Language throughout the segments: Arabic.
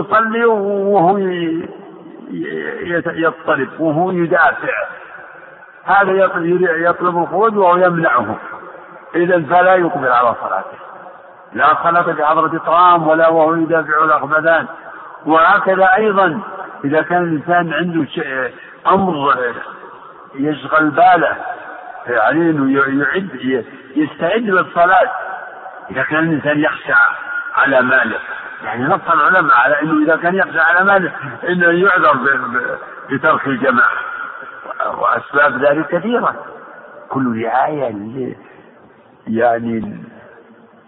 يصلي وهو يضطرب وهو يدافع، هذا يطلب الخروج وهو يمنعه، إذا فلا يقبل على صلاته، لا صلاة بحضرة الطعام ولا وهو يدافع الأخبثان. وهكذا أيضا إذا كان الإنسان عنده أمر يشغل باله عليه يعد يستعد للصلاة، إذا كان الإنسان يخشى على ماله، يعني نص العلماء على أنه إذا كان يخشى على ماله إنه يعذر بترك الجماعة، وأسباب ذلك كثيرة، كل رعاية يعني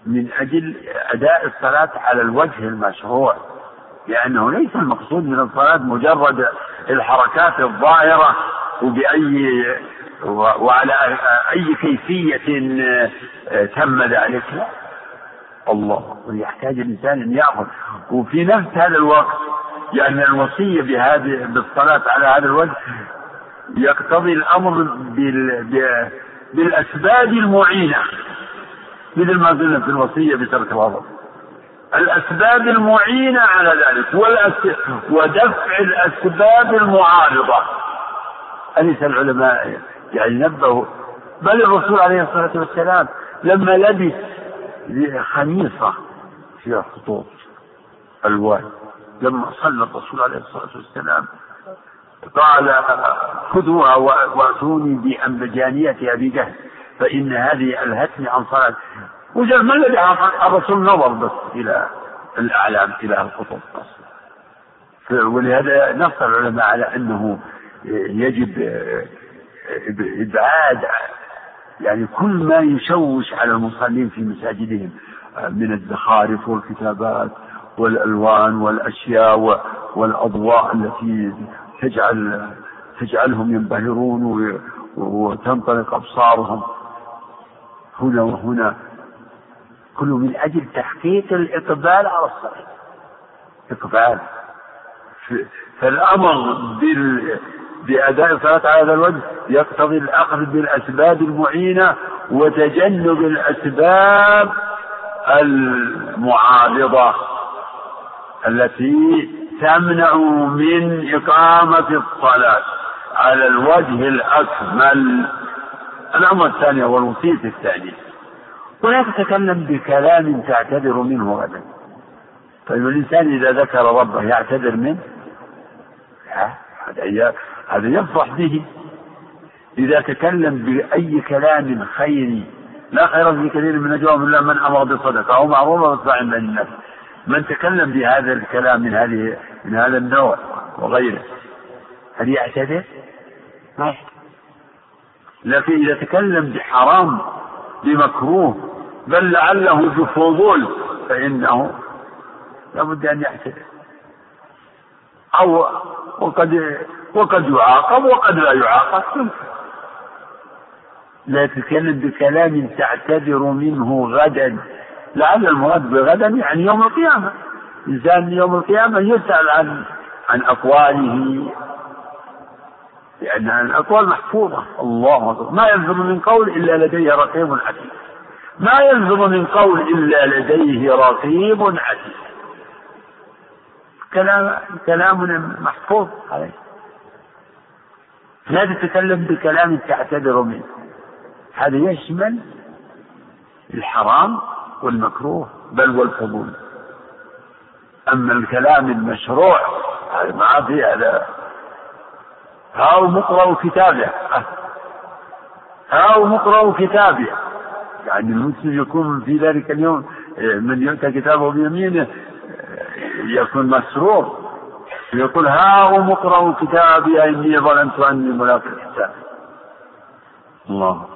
من أجل أداء الصلاة على الوجه المشروع، لأنه ليس المقصود من الصلاة مجرد الحركات الظاهرة وعلى أي كيفية تم ذلك. الله يحتاج الإنسان أن يأخذ، وفي نفس هذا الوقت لأن يعني الوصية بالصلاة على هذا الوجه يقتضي الأمر بالأسباب المعينة، مثل ما قلنا في الوصية بترك الغضب، الأسباب المعينة على ذلك ودفع الأسباب المعارضة. أليس العلماء يعني نبهوا، بل الرسول عليه الصلاة والسلام لما لبس خميصة فيها خطوط ألوان، لما صلى الرسول عليه الصلاة والسلام قال: خذوها وأتوني بأنبجانية أبي جهل فإن هذه ألهتني عن صلاة. وجاء ما الذي الرسول نظر بس إلى الأعلام إلى الخطوط، ولهذا نص العلماء على أنه يجب إبعاد يعني كل ما يشوش على المصلين في مساجدهم من الزخارف والكتابات والألوان والأشياء والأضواء التي تجعلهم ينبهرون وتنطلق أبصارهم هنا وهنا، كله من أجل تحقيق الإقبال على الصلاة. إقبال فالأمر بأداء الصلاة على هذا الوجه يقتضي الأخذ بالأسباب المعينة وتجنب الأسباب المعارضة التي تمنع من إقامة الصلاة على الوجه الأكمل. الأمر الثاني هو الوصية الثانية، ولا تتكلم بكلام تعتذر منه أبدا. فالإنسان إذا ذكر ربه يعتذر منه، هذا يفرح به. إذا تكلم بأي كلام خيري، لا خير في كثير من نجواهم إلا من أمر بصدقة أو معروف ويدفع عن الناس، من تكلم بهذا الكلام من هذا النوع وغيره هل يعتذر؟ ما يعتذر. لكن إذا تكلم بحرام بمكروه بل لعله بفضول فإنه لابد أن يعتذر، أو وقد يعاقب وقد لا يعاقب. لا تتكلم بكلام تعتذر منه غدا، لعل المراد بغدا يعني يوم القيامة، إنسان يوم القيامة يسأل عن أقواله، لأن الأقوال محفوظة. الله أكبر. ما يلزم من قول إلا لديه رقيب عتيد، ما يلزم من قول إلا لديه رقيب عتيد، كلامنا محفوظ عليه. لا تتكلم بكلام تعتذر منه، هذا يشمل الحرام والمكروه بل والفضول. أما الكلام المشروع ما في هذا، هاو مقرأ كتابه، هاو مقرأ كتابه، يعني المسلم يكون في ذلك اليوم من يؤتى كتابه بيمينه يكون مسرور، يقول: هاو مقرأ كتابي إني ظننت أني ملاق الحساب. الله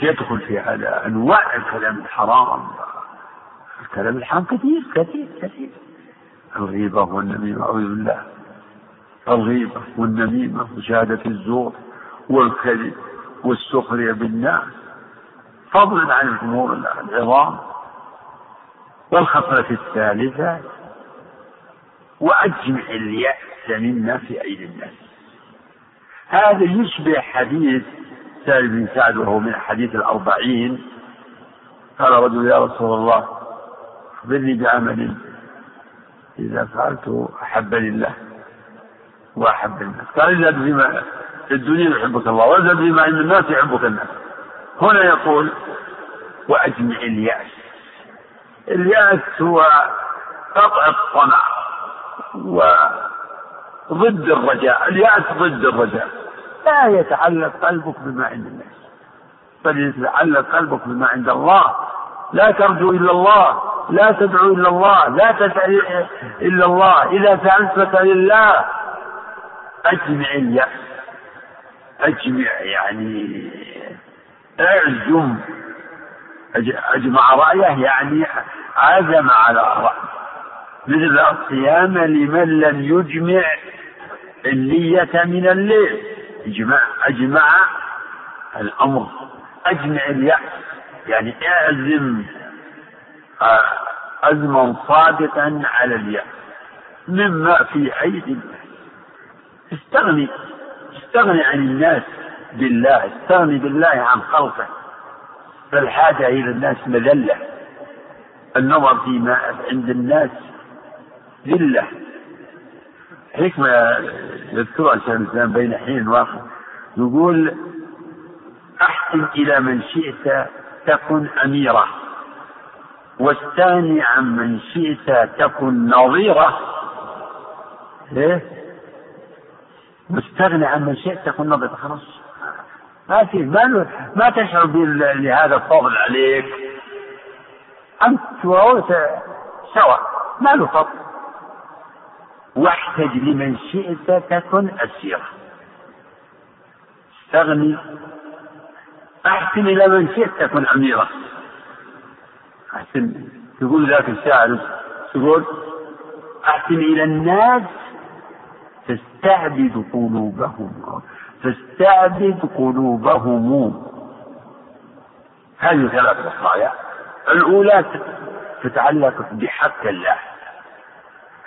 يدخل في هذا أنواع الكلام الحرام. الكلام الحرام كثير كثير كثير، الغيبة والنميمة، أعوذ بالله، الغيبة والنميمة وشهادة الزور والكذب والسخرية بالناس، فضلا عن الأمور العظام. والخطرة الثالثة: وأجمع اليأس منا في أيدي الناس. هذا يشبه حديث سالم بن سعد، وهو من حديث 40، قال رجل: يا رسول الله أخبرني بعمل إذا فعلته أحبني الله وأحب الناس. قال اذهب بما في الدنيا يحبك الله واذهب بما عند الناس يحبك الناس. هنا يقول وأجمع اليأس. اليأس هو قطع الطمع وضد الرجاء. اليأس ضد الرجاء. لا يتعلق قلبك بما عند الناس بل يتعلق قلبك بما عند الله. لا ترجو إلا الله، لا تدعو إلا الله، لا تسأل إلا الله، إذا فعلت لله. أجمع اليأس، أجمع يعني أعزم، أجمع رأيه يعني عزم على رأيه، مثل الصيام لمن لم يجمع النية من الليل. أجمع الأمر. أجمع اليأس يعني أعزم عزما صادقا على اليأس مما في أيدي الناس. استغني عن الناس بالله، استغني بالله عن خلقه. فالحاجة إلى الناس مذلة، النظر فيما عند الناس ذلة. حكمة يذكرها شيخ الإسلام بين حين واخر، يقول أحسن إلى من شئت تكن أميرة، واستغني عن من شئت تكن نظيرة. واستغني عن من شئت تكن نظيرة. خلاص ما تشعر لهذا الفضل عليك، أنت وأنت سواء ما له فضل. واحتج لمن شئت تكن أسيرة. استغني، أحسن إلى من شئت تكن أميرة. أحسن، تقول ذاك الشاعر، تقول أحسن إلى الناس تستعبد قلوبهم. هذه ثلاث وصايا. الأولى تتعلق بحق الله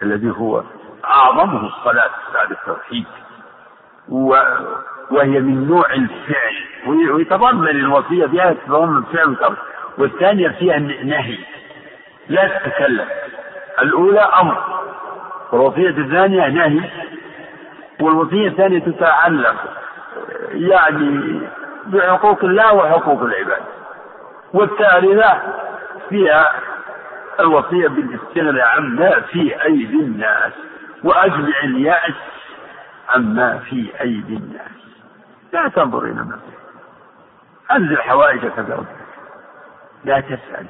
الذي هو أعظمه الصلاة بعد التوحيد، وهي من نوع الفعل، ويتضمن الوصية بها تتضمن الفعل. والثانية فيها نهي، لا تتكلم. الأولى أمر، والوصية الثانية نهي. والوصية الثانية تتعلق يعني بحقوق الله وحقوق العباد. والثالثة فيها الوصية بالاستغناء عما في أيدي الناس، وأجمع اليأس عما في أيدي الناس. لا تنظر إلى ما فيه، أنزل حوائجك بربك، لا تسأل،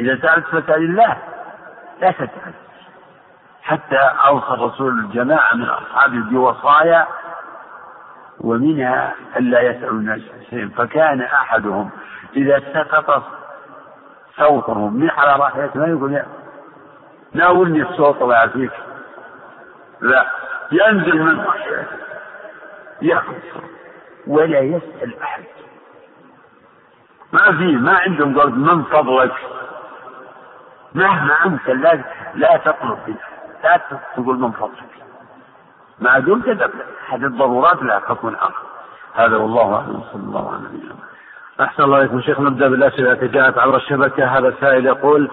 إذا سألت فسأل الله، لا تسأل. حتى أوصى رسول الجماعة من أصحابه بوصايا، ومنها ألا يسأل الناس شيئا. فكان أحدهم إذا سقط صوته من على راحلته ما يقول ناولني الصوت الله يعافيك، لا، ينزل من راحلته يأخذ ولا يسأل أحد. ما عندهم قلب من فضلك. مهما أنت لا تطلب منه، لا تقول من فضلك، ما دمت تبلغ. هذه الضرورات لا تكون آخر. هذا والله أعلم، صلى الله عليه وسلم. أحسن الله إليكم شيخ. نبدأ بالأسئلة التي جاءت عبر الشبكة. هذا السائل يقول: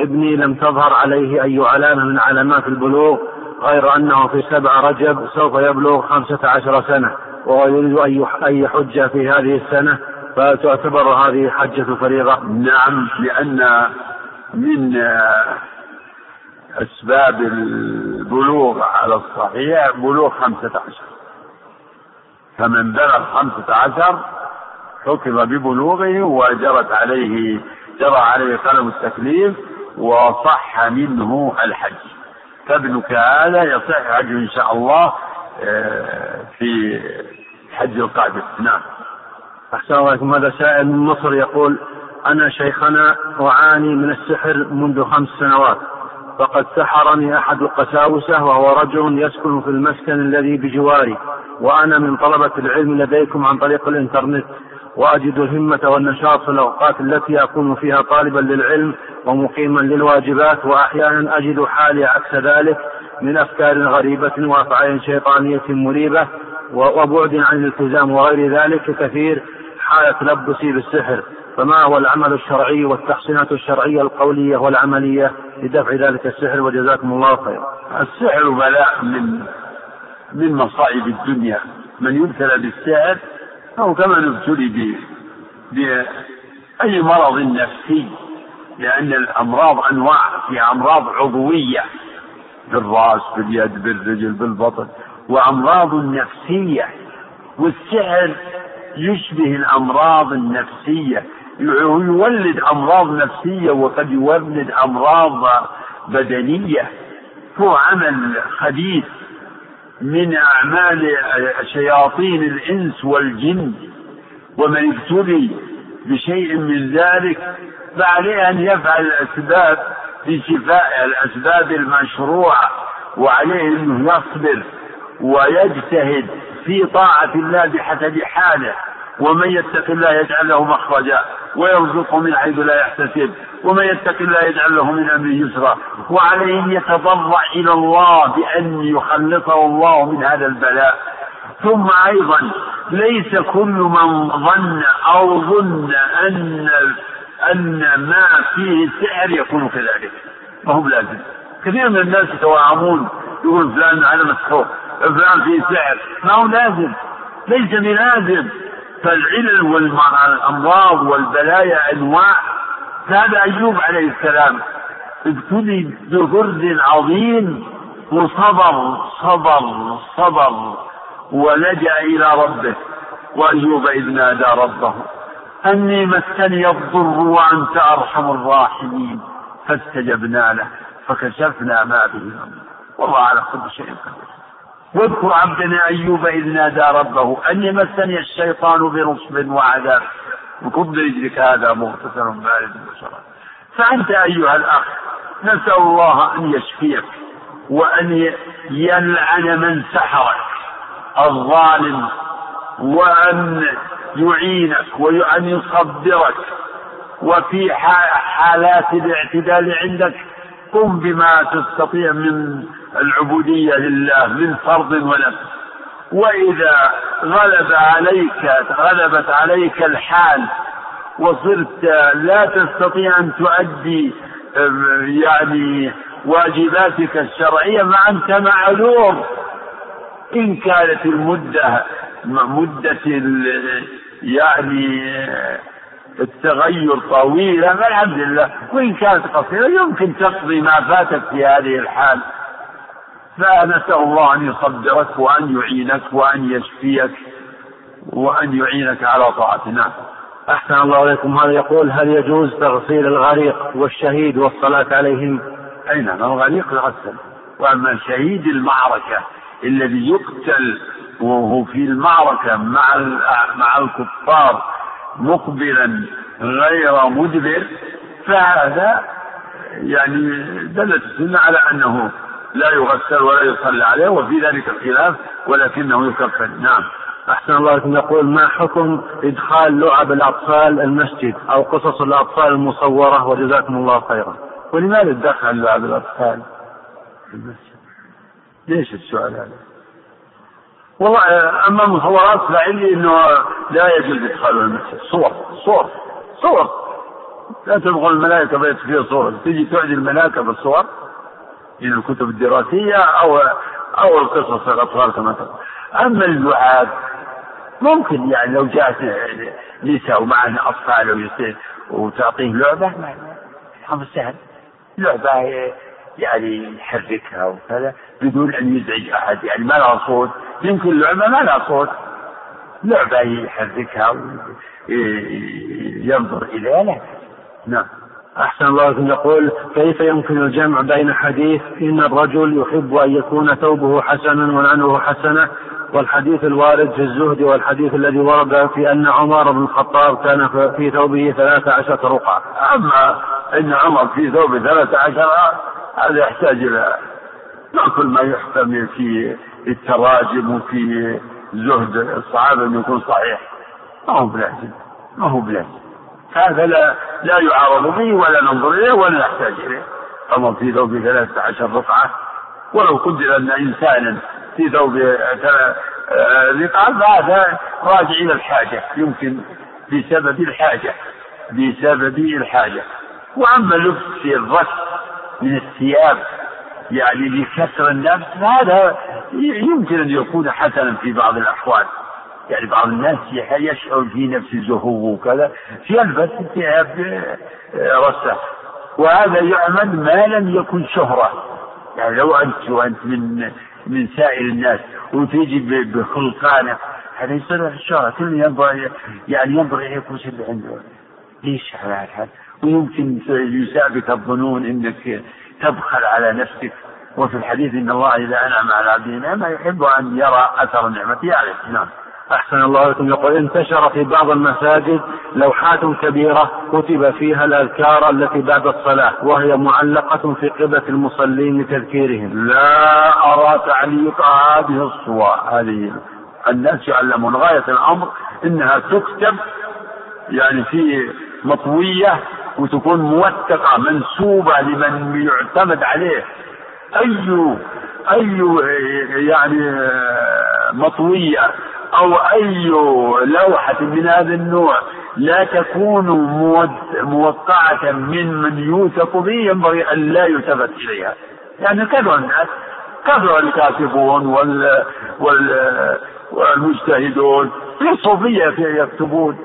ابني لم تظهر عليه أي علامة من علامات البلوغ، غير أنه في 7 رجب سوف يبلغ 15 سنة، وهو يريد أن يحج في هذه السنة، فتعتبر هذه حجة فريضة؟ نعم، لأن من أسباب البلوغ على الصحيح بلوغ 15، فمن بلغ 15 حكم ببلوغه وجرى عليه قلم التكليف وصح منه الحج. فابنك هذا يصح حجه إن شاء الله في حج القادم. نعم. أحسن الله إليكم. هذا سائل من مصر يقول: أنا شيخنا أعاني من السحر منذ 5 سنوات، فقد سحرني أحد القساوسة، وهو رجل يسكن في المسكن الذي بجواري، وأنا من طلبة العلم لديكم عن طريق الإنترنت، وأجد الهمة والنشاط في الأوقات التي أكون فيها طالبا للعلم ومقيما للواجبات، وأحيانا أجد حالي عكس ذلك من أفكار غريبة وأفعال شيطانية مريبة وبعد عن الالتزام وغير ذلك كثير، حال تلبسي بالسحر. فما هو العمل الشرعي والتحصينات الشرعية القولية والعملية لدفع ذلك السحر؟ وجزاكم الله خيرا. السحر بلاء من مصائب الدنيا، من يبتلى بالسحر أو كمن يبتلي بأي مرض نفسي، لأن الأمراض أنواع، في أمراض عضوية بالرأس باليد بالرجل بالبطن، وأمراض نفسية، والسحر يشبه الأمراض النفسية، يولد أمراض نفسية وقد يولد أمراض بدنية. هو عمل خبيث من أعمال شياطين الإنس والجن، ومن ابتلي بشيء من ذلك فعليه أن يفعل الأسباب لشفائه، الأسباب المشروعة، وعليه أن يصبر ويجتهد في طاعة الله بحسب حاله، ومن يتق الله يجعل له مخرجا ويرزقه من حيث لا يحتسب، ومن يتق الله يجعل له من أمره يسرا، وعليه أن يتضرع إلى الله بأن يخلصه الله من هذا البلاء. ثم أيضا ليس كل من ظن أو ظن أن ما فيه سحر يكون كذلك، ما هو بلازم. كثير من الناس يتوهمون، يقول فلان على مسحور، فلان فيه سحر، ما هو لازم، ليس بلازم. فالعلل والأمراض والبلايا أنواع. هذا أيوب عليه السلام ابتلي بغرز عظيم وصبر صبر صبر ولجأ إلى ربه، وأيوب إذ نادى ربه أني مسني الضر وأنت أرحم الراحمين فاستجبنا له فكشفنا ما به الضر والله على كل شيء قدير. واذكر عبدنا أيوب إذ نادى ربه أني مسني الشيطان بنصب وعذاب وكن برجلك هذا مغتسل بارد وشراب. فأنت أيها الأخ نسأل الله أن يشفيك وأن يلعن من سحرك الظالم، وأن يعينك وأن يصبرك، وفي حالات الاعتدال عندك قم بما تستطيع من العبودية لله من فرض ونفس. وإذا غلبت عليك الحال وصرت لا تستطيع أن تؤدي يعني واجباتك الشرعية فأنت معذور، إن كانت المدة مدة يعني التغير طويلة فالحمد لله، وإن كانت قصيرة يمكن تقضي ما فاتك في هذه الحال. فنسأل الله أن يصبرك وأن يعينك وأن يشفيك وأن يعينك على طاعتنا. أحسن الله إليكم. هذا يقول هل يجوز تغسيل الغريق والشهيد والصلاة عليهم؟ أين الغريق يغسل، وأما شهيد المعركة الذي يقتل وهو في المعركة مع الكفار مقبلا غير مدبر فهذا يعني دلت السنة على أنه لا يغسل ولا يصلى عليه، وفي ذلك الخلاف ولكنه يكفر. نعم. أحسن الله إليكم. يقول ما حكم إدخال لعب الأطفال المسجد أو قصص الأطفال المصورة؟ وجزاكم الله خيرا. ولماذا تدخل لعب الأطفال المسجد؟ ليش السؤال هذا؟ والله أما المصورات فعلي إنه لا يجوز إدخالها المسجد، صور لا تبغى الملائكة بيت فيها صور، تيجي تعدي الملائكة بالصور من الكتب الدراسية أو القصص الأطفال كما تقول. أما اللعاب ممكن يعني لو جاءت نساء ومعهن أطفال ويصير وتعطيه لعبة حمد سهل، لعبة يعني يحركها وكذا بدون أن يزعج أحد، يعني ما لها صوت، يمكن لعبة ما لها صوت، لعبة يحركها وينظر إليها. نعم. أحسن الله إليكم. يقول كيف يمكن الجمع بين حديث إن الرجل يحب أن يكون ثوبه حسنا ونعله حسنة والحديث الوارد في الزهد والحديث الذي ورد في أن عمر بن الخطاب كان في ثوبه 13 رقعة؟ أما إن عمر في ثوبه 13 هذا يحتاج إلى كل ما يحتمل في التراجم وفي زهد الصحابة أن يكون صحيح، ما هو بلازم. هذا لا يعارض به ولا ننظر إليه ولا نحتاج إليه. أما في ثوب 13 رقعة ولو قدر أن إنسانا في ثوب رقعة فهذا راجع إلى الحاجة، يمكن بسبب الحاجة بسبب الحاجة. وأما اللبس في الركب من الثياب يعني لكسر الناس هذا يمكن أن يكون حسنا في بعض الأحوال، يعني بعض الناس يشعر في نفسه وكذا يلبس ثياب رسة، وهذا يعمل ما لم يكن شهرة. يعني لو أنت من سائر الناس وتيجي بخلقانة هذا يصير الشهرة، كل ينبغي يعني ينبغي يكون شد عنده ليش على هذا، ويمكن يسابك الظنون انك تبخل على نفسك. وفي الحديث ان الله اذا انعم على عبده نعمه يحب ان يرى اثر النعمه عليه. نعم. احسن الله اليكم. يقول انتشر في بعض المساجد لوحات كبيره كتب فيها الاذكار التي بعد الصلاه وهي معلقه في قبله المصلين لتذكيرهم. لا ارى تعليق هذه الصور، هذه الناس يعلمون غايه الامر انها تكتب يعني في مطوية وتكون موثقة منسوبة لمن يعتمد عليه. أي يعني مطوية أو أي لوحة من هذا النوع لا تكون موقعة من يوثق به ينبغي أن لا يلتفت إليها. يعني كثر الناس، كثر الكاتبون والمجتهدون في صوفية يكتبون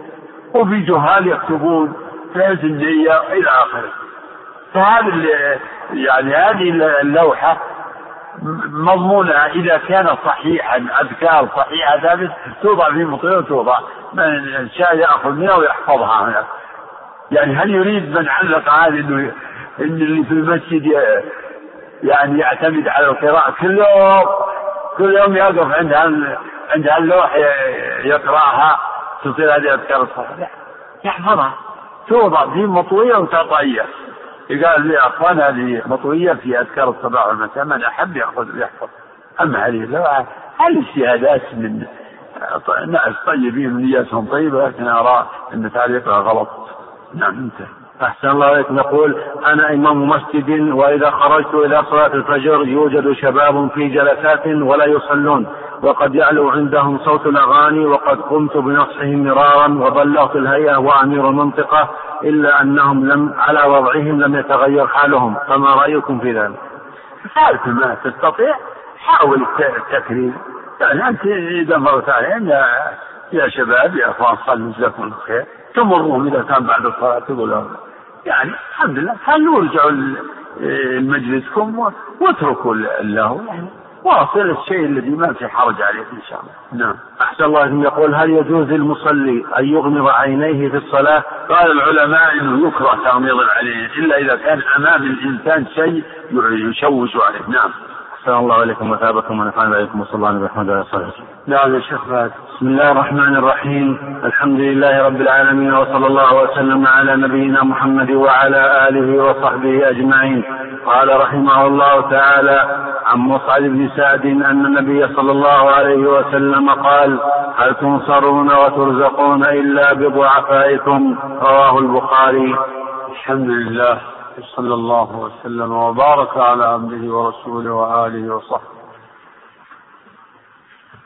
وفي جهال يكتبون فاز النية إلى آخره. فهذه يعني هذه اللوحة مضمونة إذا كان صحيحا أذكار صحيحة ثابت توضع في مطير وتوضع من شاء يأخذ منها ويحفظها هنا. يعني هل يريد من علق هذا إنه اللي في المسجد يعني يعتمد على القراءة كل يوم يقف عند اللوحة يقرأها تصير هذه أذكار الصلاة؟ يحفظها توضع دي مطوية وتعطية. قال لي أخوان هذه مطوية في أذكار الصباح والمساء من أحب يأخذ يحفظ. أما هذه لوعة هل الشهادات من ناس طيبين نياتهم طيبة لكن أرى أن تعليقها غلط. نعم. أنت أحسن الله عليك. نقول أنا إمام مسجد وإذا خرجت إلى صلاة الفجر يوجد شباب في جلسات ولا يصلون وقد يعلو عندهم صوت الأغاني وقد قمت بنصحهم مرارا وبلغت الهيئة وأمير المنطقة إلا أنهم على وضعهم لم يتغير حالهم، فما رأيكم في ذلك؟ حالك ما تستطيع حاول التكريم. يعني أنت إذا مرت عليهم يا شباب يا أخوان صلوا جزاكم الله خير تمرهم إذا كان بعد الصلاة تقول يعني الحمد لله خلوا ارجعوا لمجلسكم واتركوا اللهو يعني واصل الشيء الذي ما في حرج عليه إن شاء الله. نعم. أحسن الله. يقول هل يجوز للمصلي أن يغمض عينيه في الصلاة؟ قال العلماء إنه يكره تغميض العينين إلا إذا كان أمام الإنسان شيء يشوش عليه. نعم. أحسن الله عليكم وثابكم ونفعنا عليكم وصلى الله ورحمة الله وبركاته. نعم يا شيخ. بسم الله الرحمن الرحيم. الحمد لله رب العالمين وصلى الله وسلم على نبينا محمد وعلى آله وصحبه أجمعين. قال رحمه الله تعالى عن مصعب بن سعد أن النبي صلى الله عليه وسلم قال هل تنصرون وترزقون إلا بضعفائكم؟ رواه البخاري. الحمد لله صلى الله وسلم وبارك على عبده ورسوله وآله وصحبه.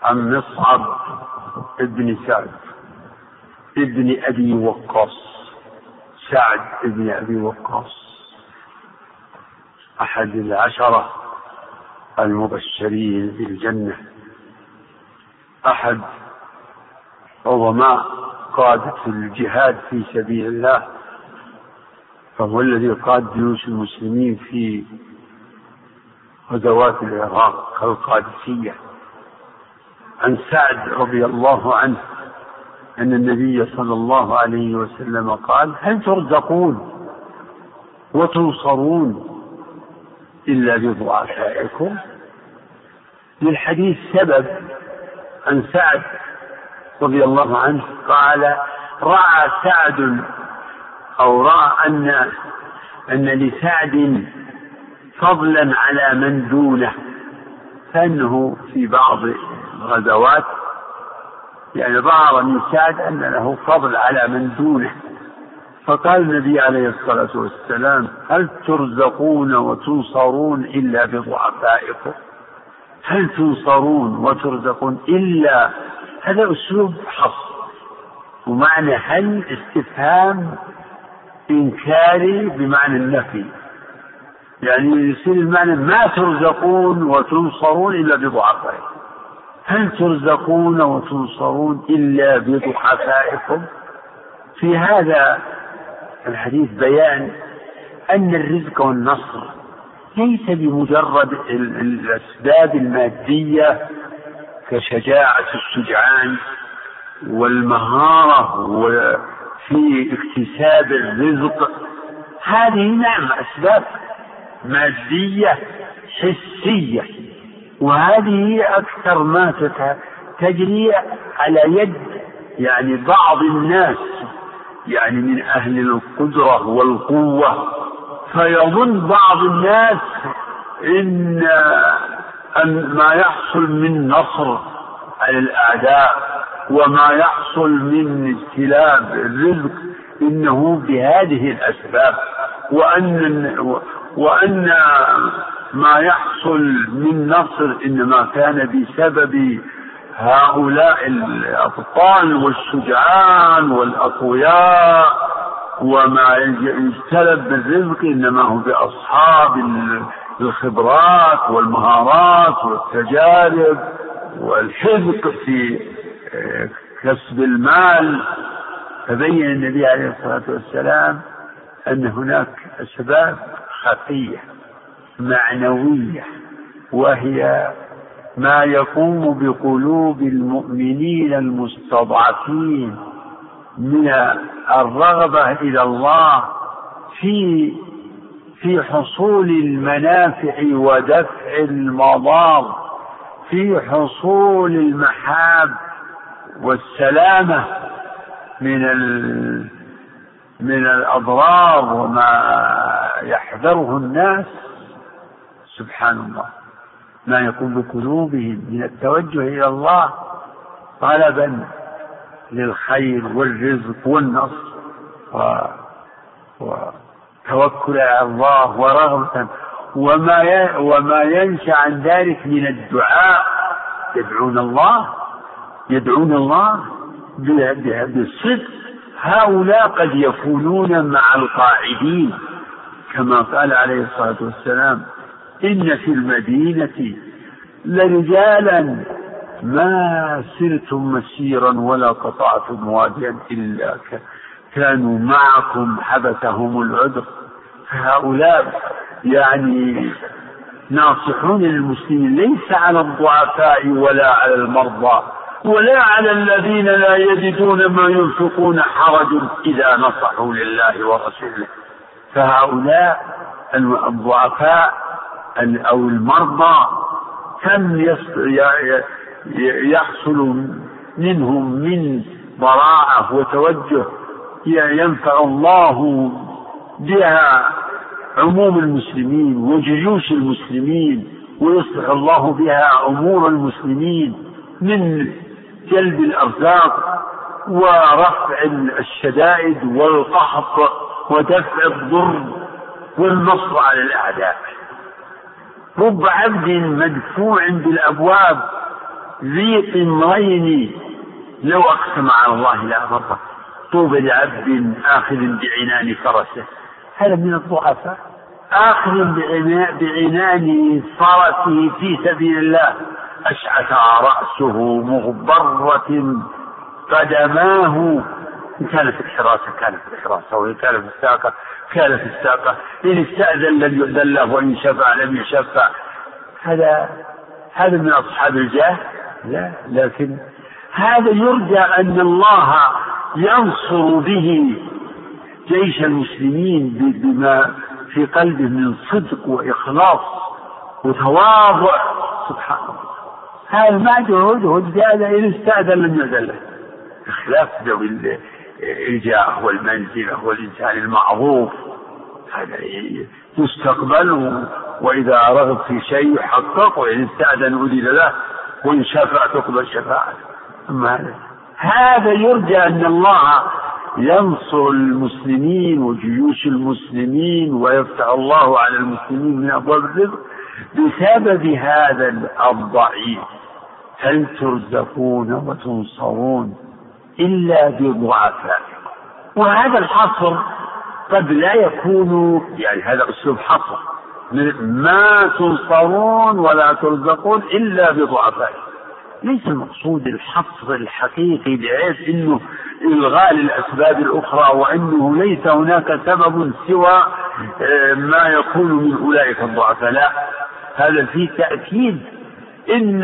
عن مصعب بن سعد ابن أبي وقاص، سعد ابن أبي وقاص أحد العشرة المبشرين بالجنة، أحد عظماء قادة الجهاد في سبيل الله، فهو الذي قاد جيوش المسلمين في غزوات العراق القادسية. عن سعد رضي الله عنه أن النبي صلى الله عليه وسلم قال هل ترزقون وتنصرون إلا بضعفائكم؟ للحديث سبب. عن سعد رضي الله عنه قال رأى سعد أو رأى أن لسعد فضلا على من دونه، فأنه في بعض الغزوات يعني ظهر من سعد أن له فضل على من دونه، فقال النبي عليه الصلاة والسلام هل ترزقون وتنصرون إلا بضعفائكم؟ هل تنصرون وترزقون إلا، هذا أسلوب حصر ومعنى هل استفهام إنكاري بمعنى النفي، يعني يصير المعنى ما ترزقون وتنصرون إلا بضعفائكم. هل ترزقون وتنصرون إلا بضعفائكم؟ في هذا الحديث بيان أن الرزق والنصر ليس بمجرد الأسباب المادية كشجاعة الشجعان والمهارة في اكتساب الرزق، هذه نعم أسباب مادية حسية، وهذه أكثر ما تجري على يد يعني بعض الناس يعني من أهل القدرة والقوة، فيظن بعض الناس إن ما يحصل من نصر على الأعداء وما يحصل من استلاب الرزق إنه بهذه الأسباب، وأن ما يحصل من نصر إنما كان بسبب هؤلاء الأبطال والشجعان والأقوياء، وما يجتلب بالرزق إنما هو بأصحاب الخبرات والمهارات والتجارب والحذق في كسب المال. فبين النبي عليه الصلاة والسلام أن هناك أسباب خفية معنوية، وهي ما يقوم بقلوب المؤمنين المستضعفين من الرغبة إلى الله في حصول المنافع ودفع المضار، في حصول المحاب والسلامة من الأضرار وما يحذره الناس. سبحان الله، ما يكون بقلوبهم من التوجه إلى الله طلبا للخير والرزق والنصر وتوكل على الله ورغبة، وما ينشأ عن ذلك من الدعاء، يدعون الله بالصدق. هؤلاء قد يكونون مع القاعدين كما قال عليه الصلاة والسلام: إن في المدينة لرجالا ما سرتم مسيرا ولا قطعتم واديا إلا كانوا معكم حبسهم العذر. فهؤلاء يعني ناصحون للمسلمين، ليس على الضعفاء ولا على المرضى ولا على الذين لا يجدون ما ينفقون حرج إذا نصحوا لله ورسوله. فهؤلاء الضعفاء أو المرضى كم يحصل منهم من براعة وتوجه ينفع الله بها عموم المسلمين وجيوش المسلمين، ويصلح الله بها أمور المسلمين من جلب الأرزاق ورفع الشدائد والقحط ودفع الضر والنصر على الأعداء. رب عبد مدفوع بالأبواب ذي طمرين لو أقسم على الله لأبره، طوبى لعبد آخذ بعنان فرسه. هذا من الضعفاء، آخذ بعنان فرسه في سبيل الله. أشعث رأسه مغبرة قدماه، إن كان في الحراسة كان في الحراسة، وإن كان في الساقة كان في الساقة، إن استأذن لم يؤذن له، وإن شفع لم يشفع. هذا من أصحاب الجاه لا، لكن هذا يرجى أن الله ينصر به جيش المسلمين بما في قلبه من صدق وإخلاص وتواضع. سبحان الله، هذا ما جهد إن استأذن لم يؤذن له، خلاف ذوي الجاه والمنزلة والإنسان المعروف، هذا يستقبل، وإذا رغب في شيء يحقق، وإن استأذن أذن له، وإن شفع تقبل شفاعة. هذا يرجى أن الله ينصر المسلمين وجيوش المسلمين ويفتح الله على المسلمين من أبواب الرزق بسبب هذا الضعيف. هل ترزقون وتنصرون إلا بضعفائكم؟ وهذا الحصر قد لا يكون، يعني هذا أسلوب حصر، ما تنصرون ولا ترزقون إلا بضعفائكم. ليس المقصود الحصر الحقيقي بحيث انه الغاء الاسباب الاخرى وانه ليس هناك سبب سوى ما يكون من اولئك الضعفاء، لا، هذا فيه تاكيد ان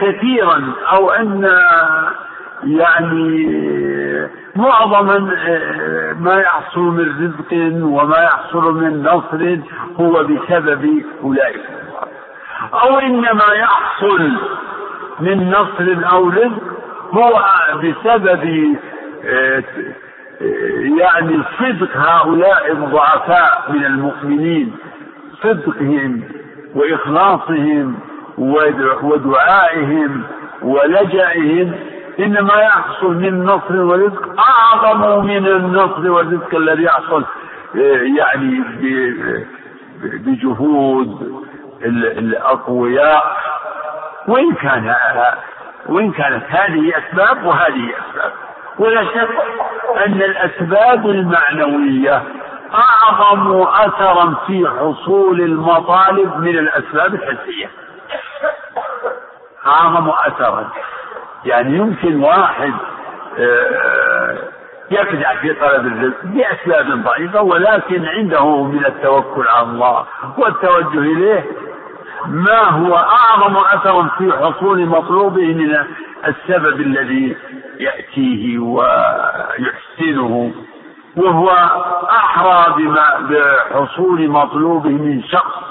كثيرا او ان يعني معظما ما يحصل من رزق وما يحصل من نصر هو بسبب اولئك الضعفاء، او انما يحصل من نصر أو رزق هو بسبب يعني صدق هؤلاء الضعفاء من المؤمنين، صدقهم وإخلاصهم ودعائهم ولجأهم، إنما يحصل من نصر ورزق أعظم من النصر والرزق الذي يحصل يعني بجهود الأقوياء، وإن كانت هذه أسباب وهذه أسباب. ولا شك أن الأسباب المعنوية أعظم أثرا في حصول المطالب من الأسباب الحسية، أعظم أثرا. يعني يمكن واحد يخدع في طلب الرزق بأسباب ضعيفة، ولكن عنده من التوكل على الله والتوجه إليه ما هو أعظم أثر في حصول مطلوبه من السبب الذي يأتيه ويحسنه، وهو أحرى بحصول مطلوبه من شخص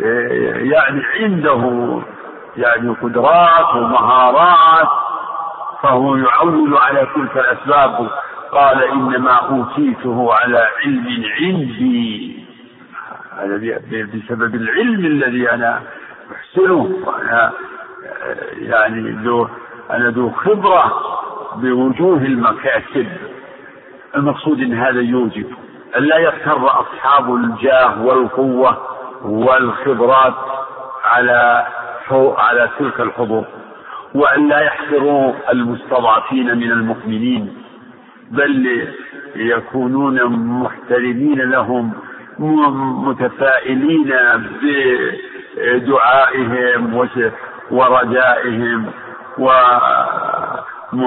يعني عنده يعني قدرات ومهارات، فهو يعول على تلك الأسباب. قال إنما أوتيته على علم عندي، بسبب العلم الذي أنا أحسنه، وأنا يعني ذو خبرة بوجوه المكاسب. المقصود أن هذا يوجب أن لا يغتر أصحاب الجاه والقوة والخبرات على تلك الحظوظ، وأن لا يحقروا المستضعفين من المؤمنين، بل يكونون محترمين لهم متفائلين بدعائهم ورجائهم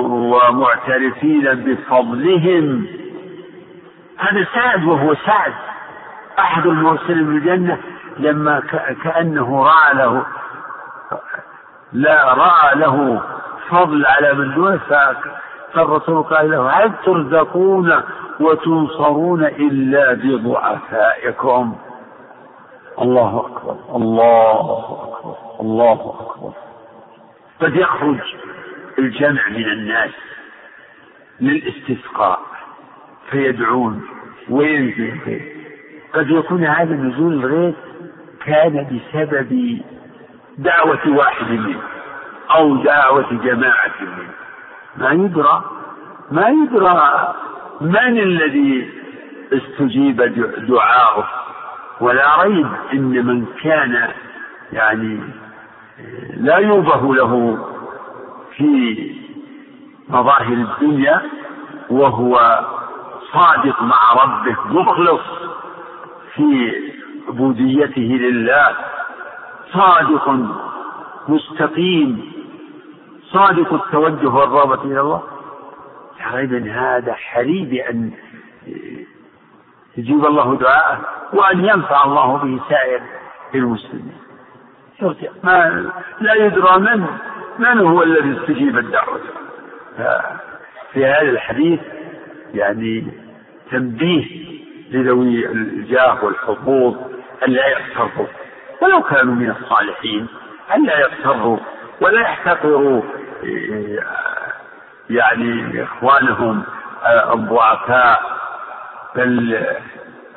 ومعترفين بفضلهم. هذا سعد، وهو سعد أحد المرسلين بالجنة، لما كأنه رأى له فضل على من دونه، فالرسول قال له هل ترزقون وتنصرون إلا بضعفائكم. الله أكبر، الله أكبر، الله أكبر. قد يخرج الجمع من الناس للاستسقاء فيدعون وينزل الغيث، قد يكون هذا نزول الغيث كان بسبب دعوة واحد منه أو دعوة جماعة منه، ما يدرى من الذي استجيب دعاؤه. ولا ريب ان من كان يعني لا يوبه له في مظاهر الدنيا وهو صادق مع ربه مخلص في عبوديته لله، صادق مستقيم، صادق التوجه والرغبة الى الله، غالبا هذا حري بأن يجيب الله دعاءه وأن ينفع الله به سائر المسلمين. لا يدرى من هو الذي استجيب الدعوة. في هذا الحديث يعني تنبيه لذوي الجاه والحظوظ أن لا يغتروا ولو كانوا من الصالحين، أن لا يغتروا ولا يحتقروا يعني إخوانهم الضعفاء، بل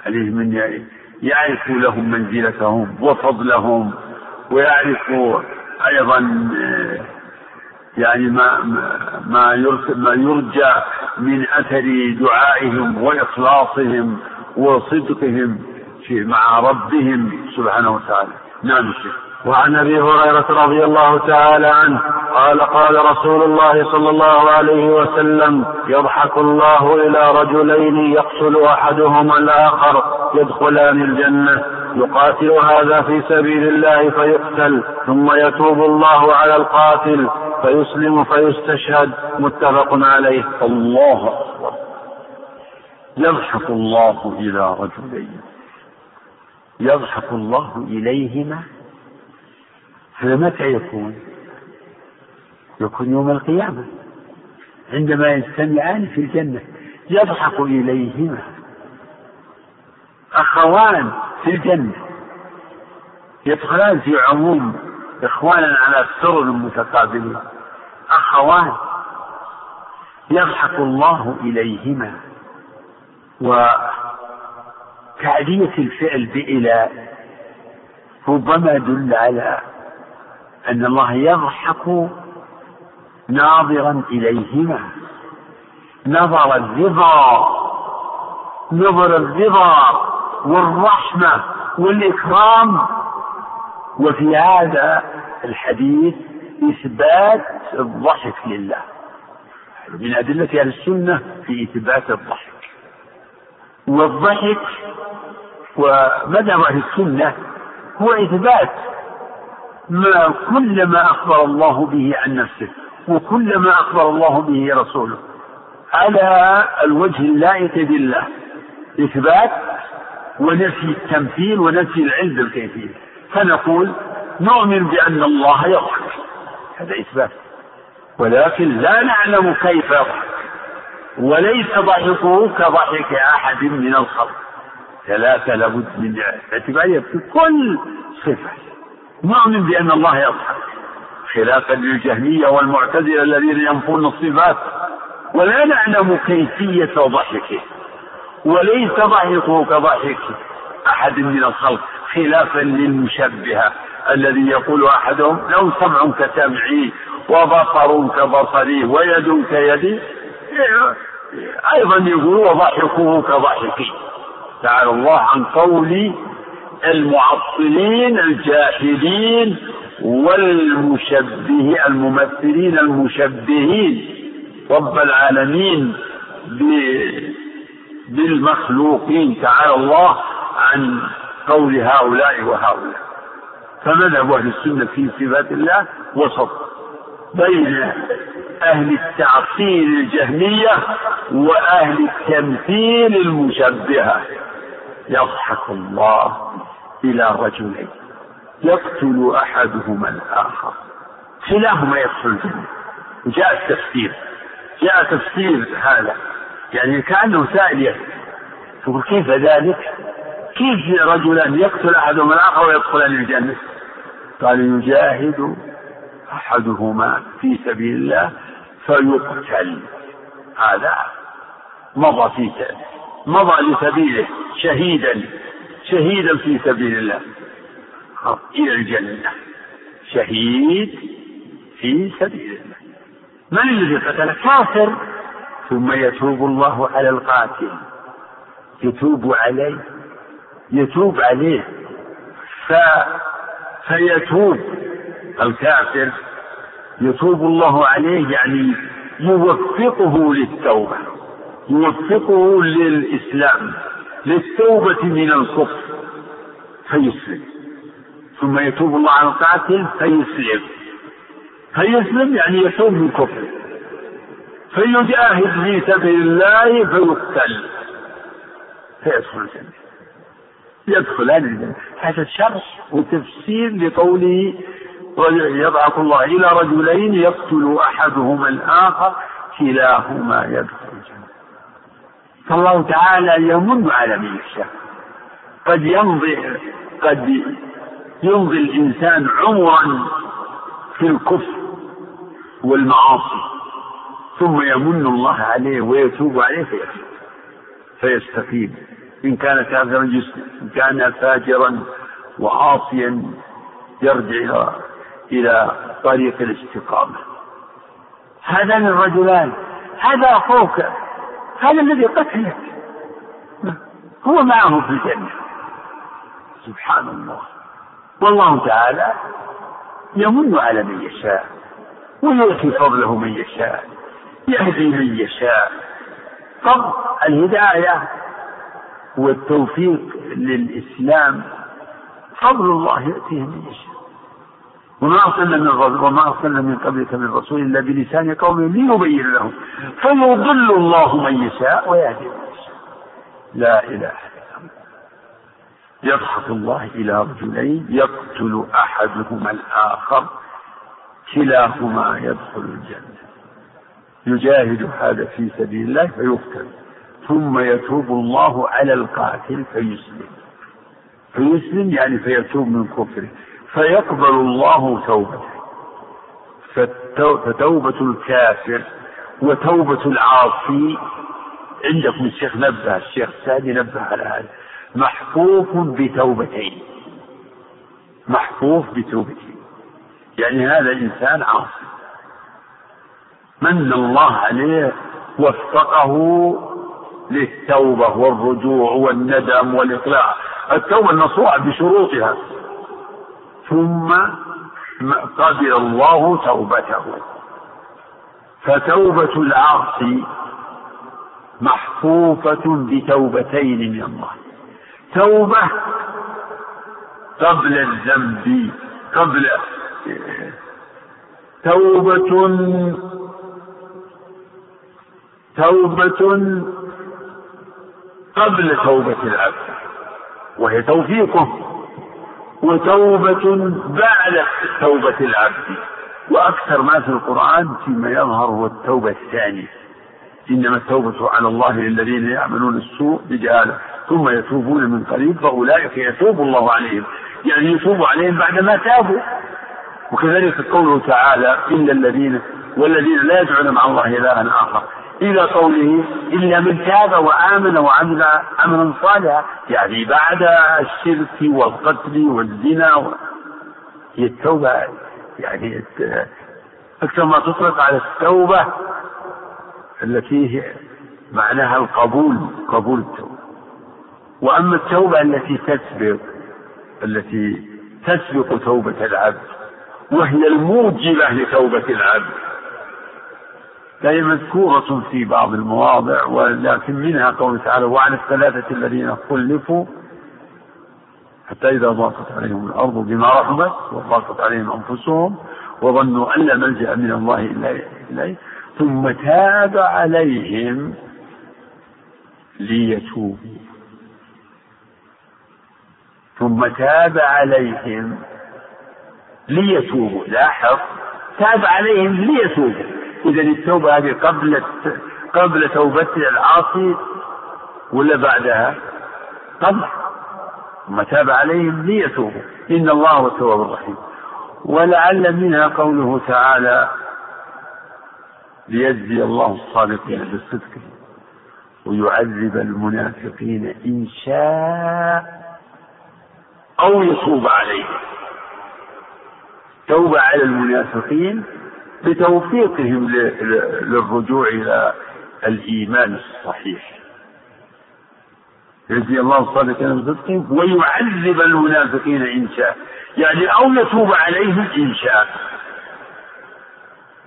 عليهم أن يعرفوا لهم منزلتهم وفضلهم، ويعرفوا أيضا يعني ما يرجى من أثر دعائهم وإخلاصهم وصدقهم مع ربهم سبحانه وتعالى. نعم الشيخ. وعن أبي هريرة رضي الله تعالى عنه قال قال رسول الله صلى الله عليه وسلم: يضحك الله إلى رجلين يقتل أحدهما الآخر يدخلان الجنة يقاتل هذا في سبيل الله فيقتل ثم يتوب الله على القاتل فيسلم فيستشهد. متفق عليه. الله أكبر. يضحك الله إلى رجلين، يضحك الله إليهما، هذا متى يكون يوم القيامة عندما يجتمعان في الجنة. يضحك إليهما، أخوان في الجنة يدخلان في عموم إخوانا على سرر متقابلين، أخوان يضحك الله إليهما. وتعدية الفعل بإلى ربما دل على أن الله يضحك ناظرا إليهما نظر الرضا، نظر الرضا والرحمة والإكرام. وفي هذا الحديث إثبات الضحك لله، من أدلة أهل السنة في إثبات الضحك. والضحك ومذهب أهل السنة هو إثبات ما كل ما أخبر الله به عن نفسه وكل ما أخبر الله به رسوله على الوجه اللائق بالله، إثبات ونفي التمثيل ونفي العلم بالكيفية. فنقول نؤمن بأن الله يضحك، هذا إثبات، ولكن لا نعلم كيف يضحك، وليس ضحكه كضحك أحد من الخلق. ثلاثة لابد من اعتبارها في كل صفة. نؤمن بأن الله يضحك خلافا للجهمية والمعتزلة الذين ينفون الصفات، ولا نعلم كيفية ضحكه، وليس ضحكه كضحك أحد من الخلق، خلافا للمشبهة الذي يقول أحدهم لو سمع كسمعي وبصر كبصري ويد كيدي، أيضا يقول وضحكه كضحكي. تعالى الله عن قول المعطلين الجاحدين والمشبه الممثلين المشبهين رب العالمين بالمخلوقين، تعالى الله عن قول هؤلاء وهؤلاء. فمذهب أهل السنة في صفات الله وسط بين أهل التعطيل الجهمية وأهل التمثيل المشبهة. يضحك الله إلى رجلين يقتل أحدهما الآخر، كلاهما يقتل. جاء تفسير هذا، يعني كأنه سائل تقول كيف ذلك؟ كيف رجلان يقتل أحدهما الآخر ويدخلان الجنة؟ قال يجاهد أحدهما في سبيل الله فيقتل، هذا مضى لسبيله شهيدا في سبيل الله إلى الجنة، شهيد في سبيل الله. من الذي قتل؟ كافر. ثم يتوب الله على القاتل، يتوب عليه فيتوب الكافر، يتوب الله عليه، يعني يوفقه للتوبة، يوفقه للإسلام، للتوبة من الكفر فيسلم. ثم يتوب الله على القاتل فيسلم يعني يتوب من الكفر، فيجاهد في سبيل الله فيقتل فيدخل الجنة، يدخلان الجنة. هذا شرح وتفسير لقوله يضحك الله إلى رجلين يقتل أحدهما الآخر كلاهما يدخل الجنة. فالله تعالى يمن على من يشاء. قد يمضي الإنسان عمرا في الكفر والمعاصي، ثم يمن الله عليه ويتوب عليه فيستقيم، إن كان كافرا يسلم، إن كان فاجرا وعاصيا يرجع إلى طريق الاستقامة. هذان الرجلان، هذا أخوك، هذا الذي قتلك، هو معه في الجنة. سبحان الله. والله تعالى يمن على من يشاء ويؤتي فضله من يشاء يهدي من يشاء. طب الهداية والتوفيق للإسلام فضل الله يأتيه من يشاء. وما أرسلنا من قبلك من رسول إلا بلسان قومه ليبين لهم فيضل الله من يشاء ويهدي من يشاء. لا إله إلا الله. يضحك الله إلى رجلين يقتل أحدهما الآخر كلاهما يدخل الجنة يجاهد هذا في سبيل الله فيقتل ثم يتوب الله على القاتل فيسلم يعني فيتوب من كفره فيقبل الله توبته. فتوبة الكافر وتوبة العاصي عندكم الشيخ نبه الشيخ سعدي نبه على هذا محفوف بتوبتين يعني هذا إنسان عاصي من الله عليه وفقه للتوبة والرجوع والندم والإقلاع. التوبة النصوح بشروطها ثم قبل الله توبته. فتوبة العاصي محفوفة بتوبتين من الله توبة قبل الذنب قبل توبة قبل توبة العبد وهي توفيقه وتوبة بعد توبة العبد. وأكثر ما في القرآن فيما يظهر هو التوبة الثانية إنما التوبة على الله للذين يعملون السوء بجهالة ثم يتوبون من قريب فأولئك يتوب الله عليهم يعني يتوب عليهم بعدما تابوا. وكذلك قوله تعالى إلا والذين لا يدعون مع الله إلها آخر إلى قوله إلا من تاب وآمن وعمل عملا صالحا يعني بعد الشرك والقتل والزنا. هي التوبة يعني أكثر ما تطلق على التوبة التي معناها قبول التوبة. وأما التوبة التي تسبق توبة العبد وهي الموجبة لتوبة العبد فهي مذكورة في بعض المواضع ولكن منها قوله تعالى وعن الثلاثة الذين خلفوا حتى إذا ضاقت عليهم الأرض بما رحبت وضاقت عليهم أنفسهم وظنوا أن لا ملجأ من الله إلا إليه ثم تاب عليهم ليتوبوا لاحظ تاب عليهم ليتوبوا. إذا التوبة هذه قبل توبة العاصي ولا بعدها؟ قبل. ثم تاب عليهم ليتوبوا إن الله هو التواب الرحيم. ولعل منها قوله تعالى ليجزي الله الصادقين بالصدق ويعذب المنافقين إن شاء أو يتوب عليهم. توبة على المنافقين بتوفيقهم للرجوع إلى الإيمان الصحيح. يجزي الله الصادقين بالصدق ويعذب المنافقين إن شاء يعني أو يتوب عليهم إن شاء.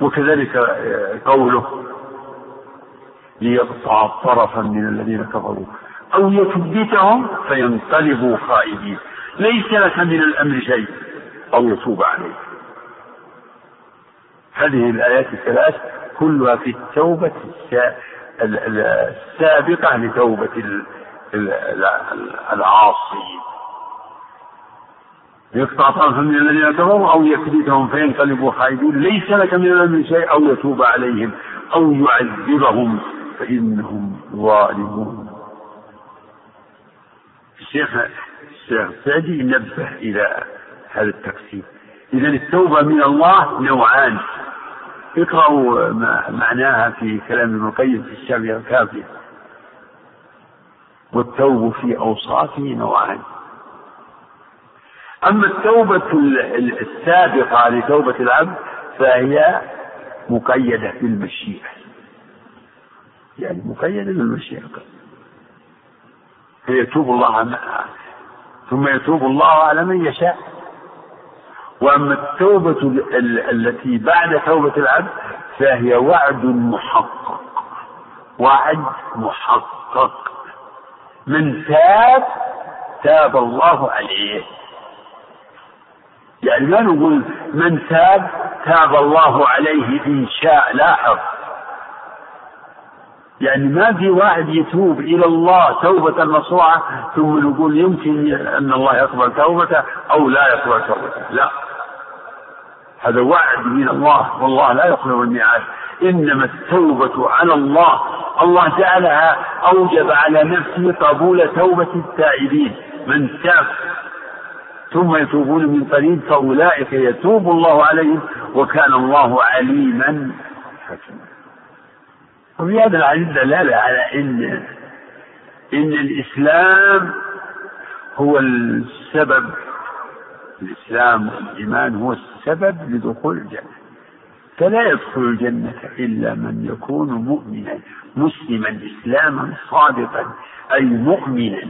وكذلك قوله ليقطع طرفا من الذين كفروا أو يثبتهم فينقلبوا خائبين ليس لك من الأمر شيء أو يتوب عليهم. هذه الآيات الثلاث كلها في التوبة السابقة لتوبة العاصي يقطع طرفا من الذين كفروا أو يكبتهم فينقلبوا خائبين ليس لك من الأمر شيء أو يتوب عليهم أو يعذبهم فإنهم ظالمون. الشيخ سعدي نبه إلى هذا التقسيم. إذا التوبة من الله نوعان اقرأوا معناها في كلام ابن القيم في الشافعي الكافي. والتوب في أوصافه نوعان. أما التوبة السابقة لتوبة العبد فهي مقيدة بالمشيئة يعني مقيدة بالمشيئة فيتوب الله ثم يتوب الله على من يشاء وأما التوبة التي بعد توبة العبد فهي وعد محقق، وعد محقق. من تاب تاب الله عليه، يعني لا نقول من تاب تاب الله عليه إن شاء، لاحظ يعني ما في واحد يتوب إلى الله توبة نصوحة ثم نقول يمكن أن الله يقبل توبته أو لا يقبل توبته، لا، هذا وعد من الله والله لا يخلو الميعاد. إنما التوبة على الله، الله جعلها أوجب على نفسه قبول توبة التائبين. من تاب ثم يتوبون من قريب فأولئك يتوب الله عليهم وكان الله عليما حكيما. وفي هذا الحديث دلالة على إن الإسلام هو السبب، الإسلام والإيمان هو السبب لدخول الجنة، فلا يدخل الجنة إلا من يكون مؤمنا مسلما إسلاما صادقا، أي مؤمنا،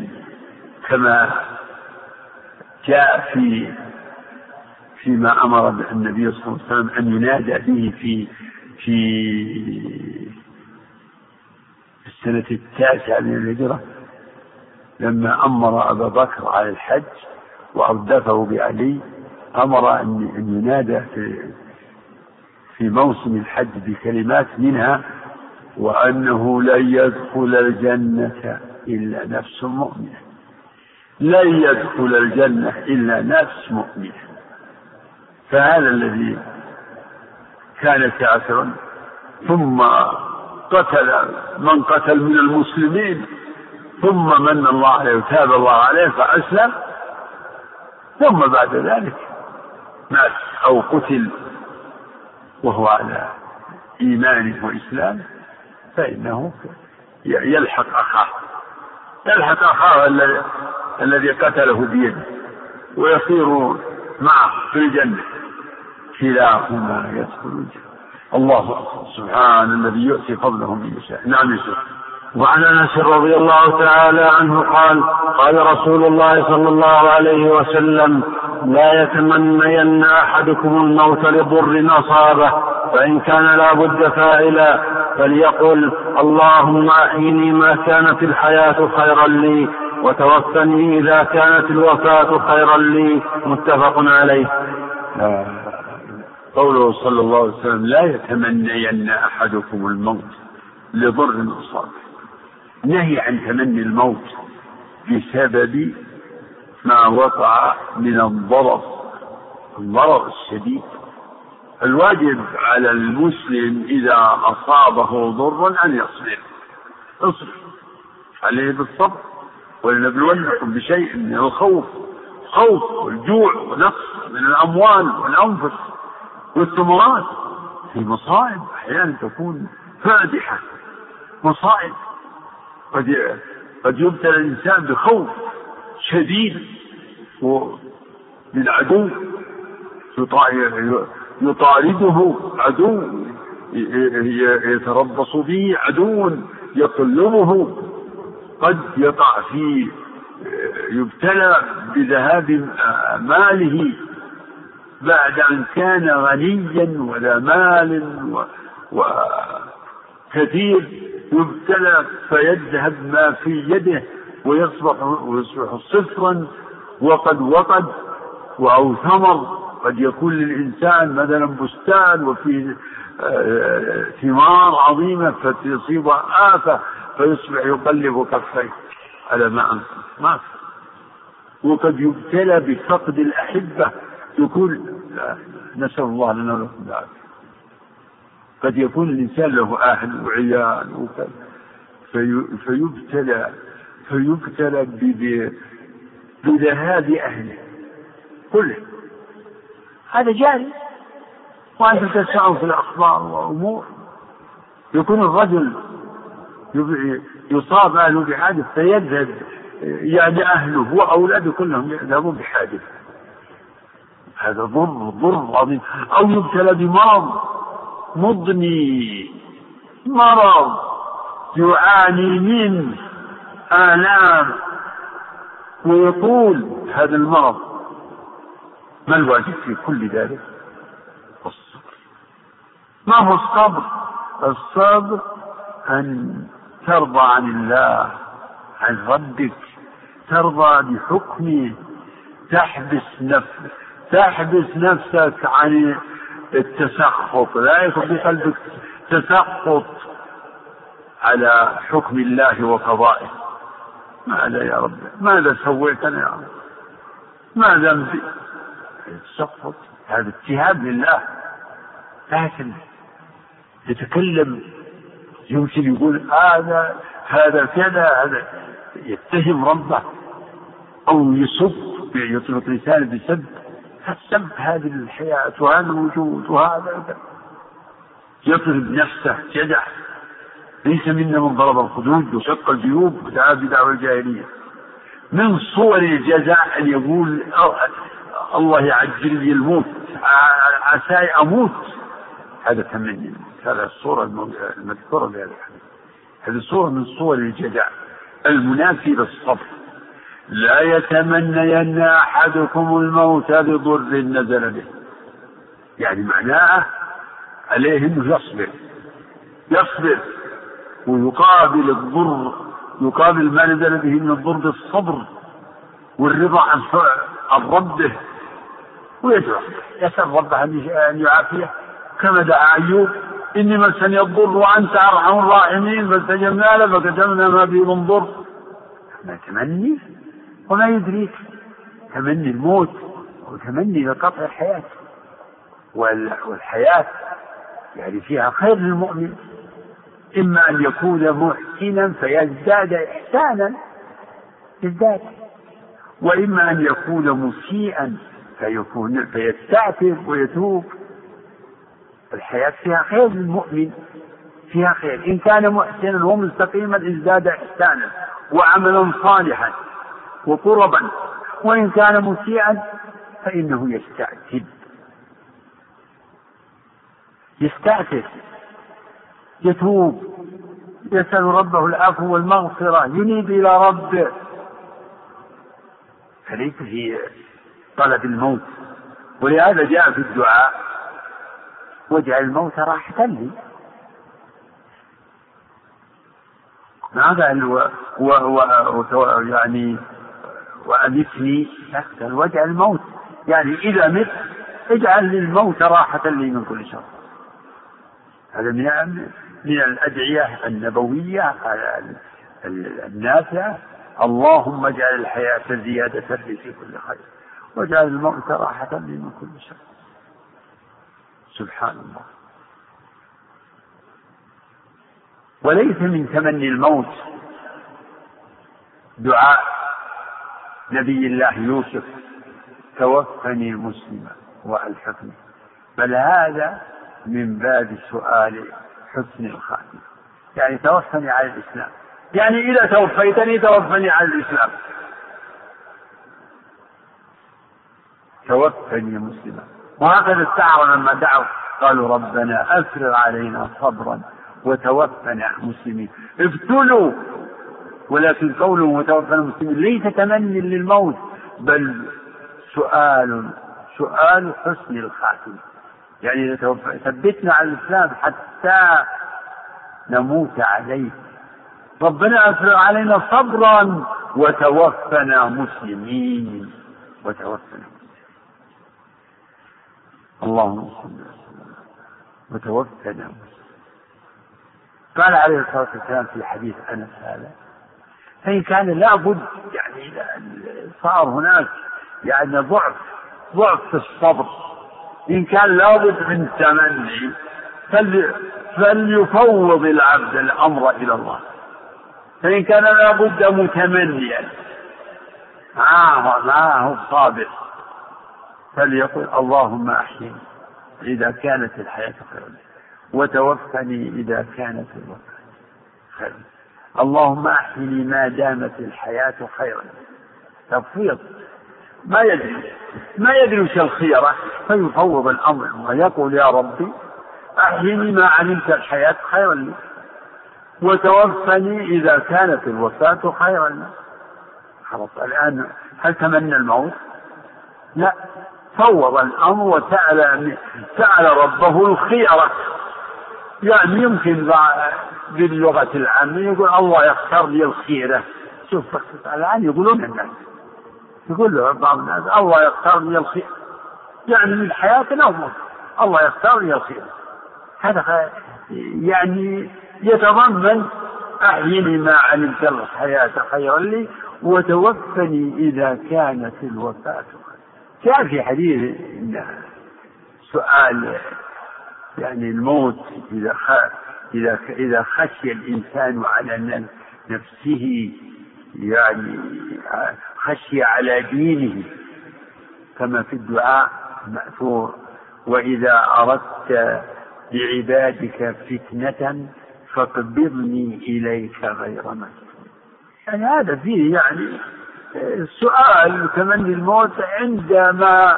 كما جاء فيما أمر النبي صلى الله عليه وسلم أن ينادى به في السنة 9 من الهجرة، لما أمر أبا بكر على الحج وأردفه بعلي، أمر أن ينادى في موسم الحج بكلمات منها وأنه لن يدخل الجنة إلا نفس مؤمنة، لن يدخل الجنة إلا نفس مؤمنة. فهذا الذي كان كافرا ثم قتل من قتل من المسلمين ثم من الله عليه وتاب الله عليه فأسلم، ثم بعد ذلك مات أو قتل وهو على إيمانه وإسلامه، فإنه يلحق أخاه الذي قتله بيده ويصير معه في الجنة، كلاهما يدخل الجنة. الله سبحان الذي يؤتي فضله من يشاء. نعم يشاء. وعن انس رضي الله تعالى عنه قال: قال رسول الله صلى الله عليه وسلم: لا يتمنين احدكم الموت لضر اصابه، فان كان لا بد فاعلا فليقل: اللهم احيني ما كانت الحياه خيرا لي وتوفني اذا كانت الوفاه خيرا لي. متفق عليه. قوله صلى الله عليه وسلم: لا يتمنين أحدكم الموت لضر أصابه، نهي عن تمني الموت بسبب ما وقع من الضرر الشديد. الواجب على المسلم إذا أصابه ضر أن يصبر، اصبر عليه بالصبر، ولنبلونكم بشيء من الخوف، خوف والجوع ونقص من الأموال والأنفس والثمرات. في مصائب أحيانا تكون فادحة، مصائب قد يبتلى الإنسان بخوف شديد من عدو يطارده، عدو يتربص به، عدو يطلبه، قد يقع فيه، يبتلى بذهاب ماله بعد أن كان غنيا ولا مال وكثير، يبتلى فيذهب ما في يده ويصبح صفرا وقد أو ثمر. قد يكون للإنسان مثلا بستان وفيه ثمار عظيمة فتصيب آفة فيصبح يقلب كفيه على ما أنفق. وقد يبتلى بفقد الأحبة، يقول نسأل الله لنا ولكم العافية. قد يكون الإنسان له أهل وعيال وكذا فيبتلى بذهاب أهله كله. هذا جاري وأنت تسمع في الأخبار وأمور، يكون الرجل يصاب أهله بحادث فيذهب، يعني أهله وأولاده كلهم يذهبون بحادث، هذا ضر عظيم. أو يبتلى بمرض مضني، مرض يعاني منه آلام ويقول هذا المرض ما الواجب في كل ذلك؟ الصبر. ما هو الصبر؟ الصبر أن ترضى عن الله، عن ربك، ترضى بحكمه، تحبس نفسك عن التسخط، لا يكون في قلبك تسخط على حكم الله وقضائه. ماذا يا رب، ماذا سويت أنا يا رب، ما ذنبي؟ تسخط، هذا اتهام لله. لكن يتكلم يمكن يقول هذا كذا، هذا يتهم ربه أو يسب، يطلق لسانه بسب، فالسب هذه الحياة وهذا الوجود وهذا، يطلب نفسه جدع. ليس منا من ضرب الخدود وشق الجيوب ودعا بدعوى الجاهلية. من صور الجزاء أن يقول الله يعجل لي الموت، عساي أموت. هذا تمني، هذا الصورة المذكورة بهذا الحديث، هذه صورة من صور الجزاء المنافي للصبر. لا يتمنين أحدكم الموت بضر نزل به، يعني معناه عليه أنه يصبر ويقابل الضر، يقابل ما نزل به من الضر بالصبر والرضا عن ربه، ويدعو يسأل ربه أن يعافيه كما دعا أيوب: إني مسني الضر وأنت أرحم الراحمين، فاستجبنا له فكشفنا ما به من ضر. ما تمني وما يدريك، تمني الموت وتمني لقطع الحياة، والحياة يعني فيها خير للمؤمن، إما أن يكون محسنا فيزداد إحسانا بالذات، وإما أن يكون مسيئا فيستعتب ويتوب. الحياة فيها خير للمؤمن، فيها خير إن كان محسنا ومستقيما ازداد إحسانا وعملا صالحا وقربا، وإن كان مسيئا فإنه يستعتب يتوب، يسأل ربه العفو والمغفرة، ينيب إلى ربه. فليس في طلب الموت، ولهذا جاء في الدعاء: واجعل الموت راحة لي. ماذا يعني وأمتني أكثر، واجعل الموت يعني إذا مت اجعل للموت راحة لي من كل شر. هذا من الأدعية النبوية النافعة: اللهم اجعل الحياة زيادة لي في كل خير واجعل الموت راحة لي من كل شر. سبحان الله. وليس من تمني الموت دعاء نبي الله يوسف: توفني مسلما وألحقني، بل هذا من باب سؤال حسن الخاتمة، يعني توفني على الإسلام، يعني إذا توفيتني توفني على الإسلام. توفني مسلما. وهكذا السعر لما دعوا قالوا: ربنا أفرغ علينا صبرا وتوفنا مسلمين. ابتلوا، ولكن قولهم وتوفنا مسلمين ليس تمني للموت، بل سؤال حسن الخاتمة، يعني ثبتنا على الإسلام حتى نموت عليه. ربنا أفرغ علينا صبرا وتوفنا مسلمين. اللهم صل وسلم وتوفنا مسلمين. قال عليه الصلاة والسلام في حديث أنس هذا: فإن كان لابد، يعني صار هناك يعني ضعف في الصبر، إن كان لابد من تمني فليفوض العبد الأمر إلى الله. فإن كان لابد متمنيا معه الصابر فليقول: اللهم أحيني إذا كانت الحياة خيرا وتوفني إذا كانت الوفاة خيرا. اللهم أحيني ما دامت الحياة خيرا. تفويض، ما يدري وش الخيرة، فيفوض الأمر ويقول: يا ربي أحيني ما علمت الحياة خيرا لي، وتوفني إذا كانت الوفاة خيرا لي. خلاص الآن هل تمنى الموت؟ لا، فوض الأمر وسأل ربه الخيرة. يعني يمكن باللغة العامية يقول الله يختار لي الخيرة. شوف الآن يقولون الناس، يقول له بعض الناس الله يختار لي الخيرة، يعني من حياتنا أمور الله يختار لي الخيرة. هذا يعني يتضمن أحيني ما علمت الحياة خيرا لي وتوفني إذا كانت الوفاة. كان في حديث سؤال يعني الموت إذا خشي الإنسان على نفسه، يعني خشي على دينه كما في الدعاء مأثور، وإذا أردت بعبادك فتنة فاقبضني إليك غير مسكون. يعني هذا فيه يعني سؤال تمني الموت عندما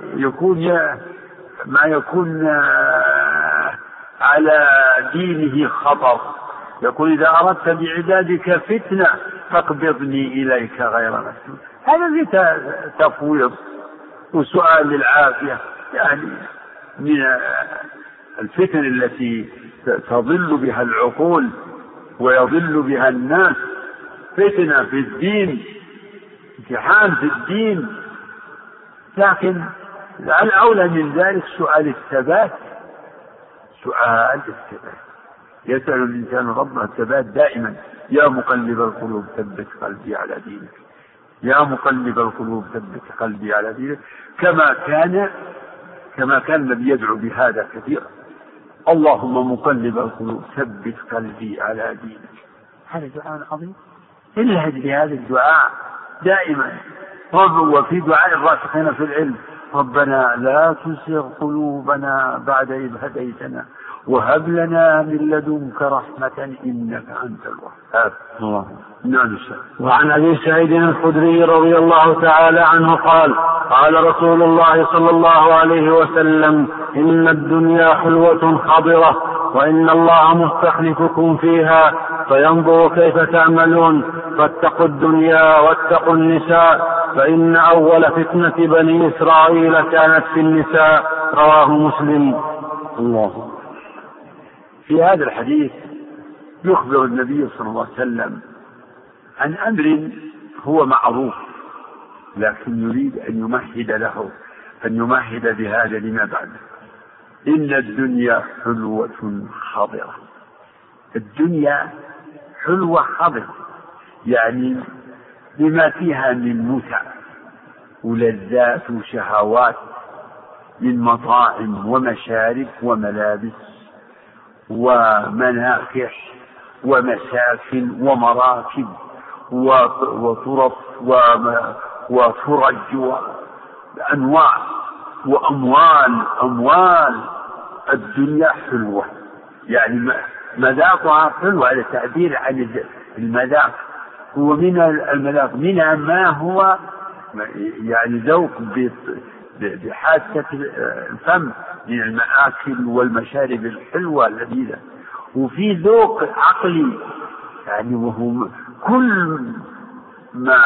يكون على دينه خطر. يقول إذا أردت بعبادك فتنة فاقبضني إليك غير مسكون. هذا فيه تفويض وسؤال للعافية، يعني من الفتن التي تضل بها العقول ويضل بها الناس، فتنة في الدين، امتحان في الدين. لكن الأولى من ذلك سؤال الثبات، سؤال الثبات. يسأل الإنسان ربه الثبات دائما. يا مقلب القلوب ثبت قلبي على دينك، يا مقلب القلوب ثبت قلبي على دينك. كما كان النبي يدعو بهذا كثيرا، اللهم مقلب القلوب ثبت قلبي على دينك. هذا دعاء عظيم. إلا هذا الدعاء دائما وفي دعاء الراسخين في العلم، ربنا لا تزغ قلوبنا بعد إذ هديتنا وهب لنا من لدنك رحمة إنك أنت الوهاب. نعم. وعن أبي سعيد الخدري رضي الله تعالى عنه قال قال رسول الله صلى الله عليه وسلم: إن الدنيا حلوة خضرة وإن الله مستخلفكم فيها فينظر كيف تعملون، فاتقوا الدنيا واتقوا النساء فإن أول فتنة بني إسرائيل كانت في النساء. رواه مسلم. الله. في هذا الحديث يخبر النبي صلى الله عليه وسلم عن أمر هو معروف، لكن يريد أن يمهد بهذا لما بعد. إن الدنيا حلوة خضرة. الدنيا حلوة خضرة، يعني بما فيها من متع ولذات وشهوات، من مطاعم ومشارب وملابس ومناكح ومساكن ومراكب وطرف وفرج وأنواع وأموال. الدنيا حلوة، يعني مذاقها حلوة على تعبير عن المذاق. هو من المذاق منها ما هو يعني ذوق بحاسة الفم من المآكل والمشارب الحلوة اللذيذة، وفي ذوق عقلي يعني وهو كل ما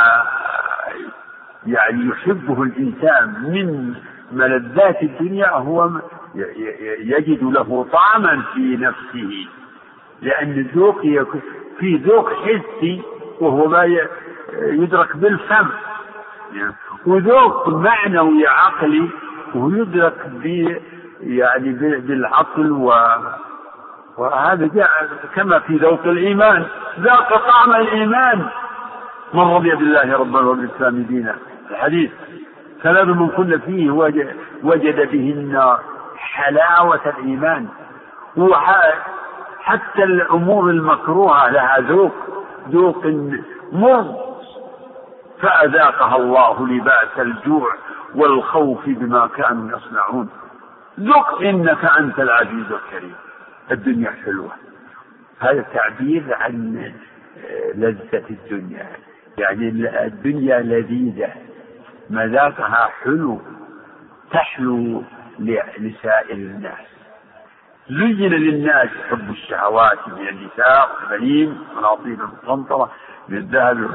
يعني يحبه الإنسان من ملذات الدنيا هو يجد له طعما في نفسه، لأن الذوق في ذوق حسي وهو ما يدرك بالفم، وذوق معنوي عقلي ويدرك يعني بالعقل وهذا جاء كما في ذوق الإيمان. ذاق طعم الإيمان من رضي بالله ربا وبالإسلام دينا. الحديث: ثلاث من كل فيه وجد بهن حلاوة الإيمان. حتى الأمور المكروهة لها ذوق مرض، فأذاقها الله لباس الجوع والخوف بما كانوا يصنعون. ذق إنك أنت العزيز الكريم. الدنيا حلوة، هذا تعبير عن لذة الدنيا، يعني الدنيا لذيذة مذاقها حلو، تحلو لسائر الناس. زين للناس حب الشهوات من النساء والبنين والعطير المقنطرة من الذهب.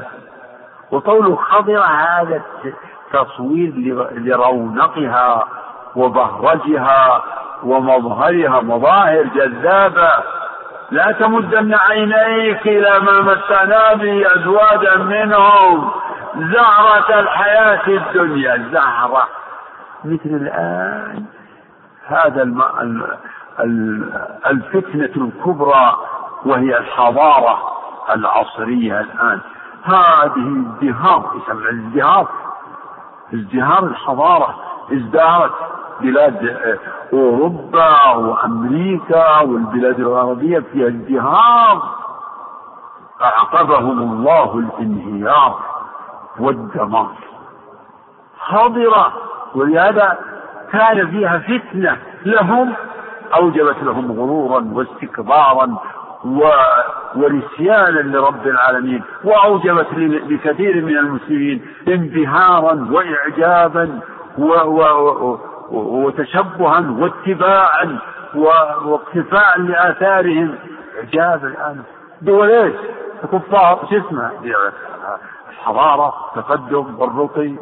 وقوله خضرة هذا تصوير لرونقها وبهرجها ومظهرها، مظاهر جذابة. لا تمدن عينيك إلى ما متعنا به أزواجا منهم زهرة الحياة الدنيا، الزهرة مثل الآن هذا الفتنة الكبرى وهي الحضارة العصرية الآن. هذه ازدهار، يسمى الازدهار، ازدهار الحضارة. ازدهرت بلاد أوروبا وأمريكا والبلاد الغربية فيها ازدهار، أعقبهم الله الانهيار والدمار، حاضرة. ولهذا كان فيها فتنة لهم أوجبت لهم غرورا واستكبارا ورسيانا لرب العالمين، وأوجبت لكثير من المسلمين انبهارا وإعجابا وتشبها واتباعا واقتفاعا لآثارهم. إعجاب الآن دولات كفار جسمها الحضارة التقدم والرقي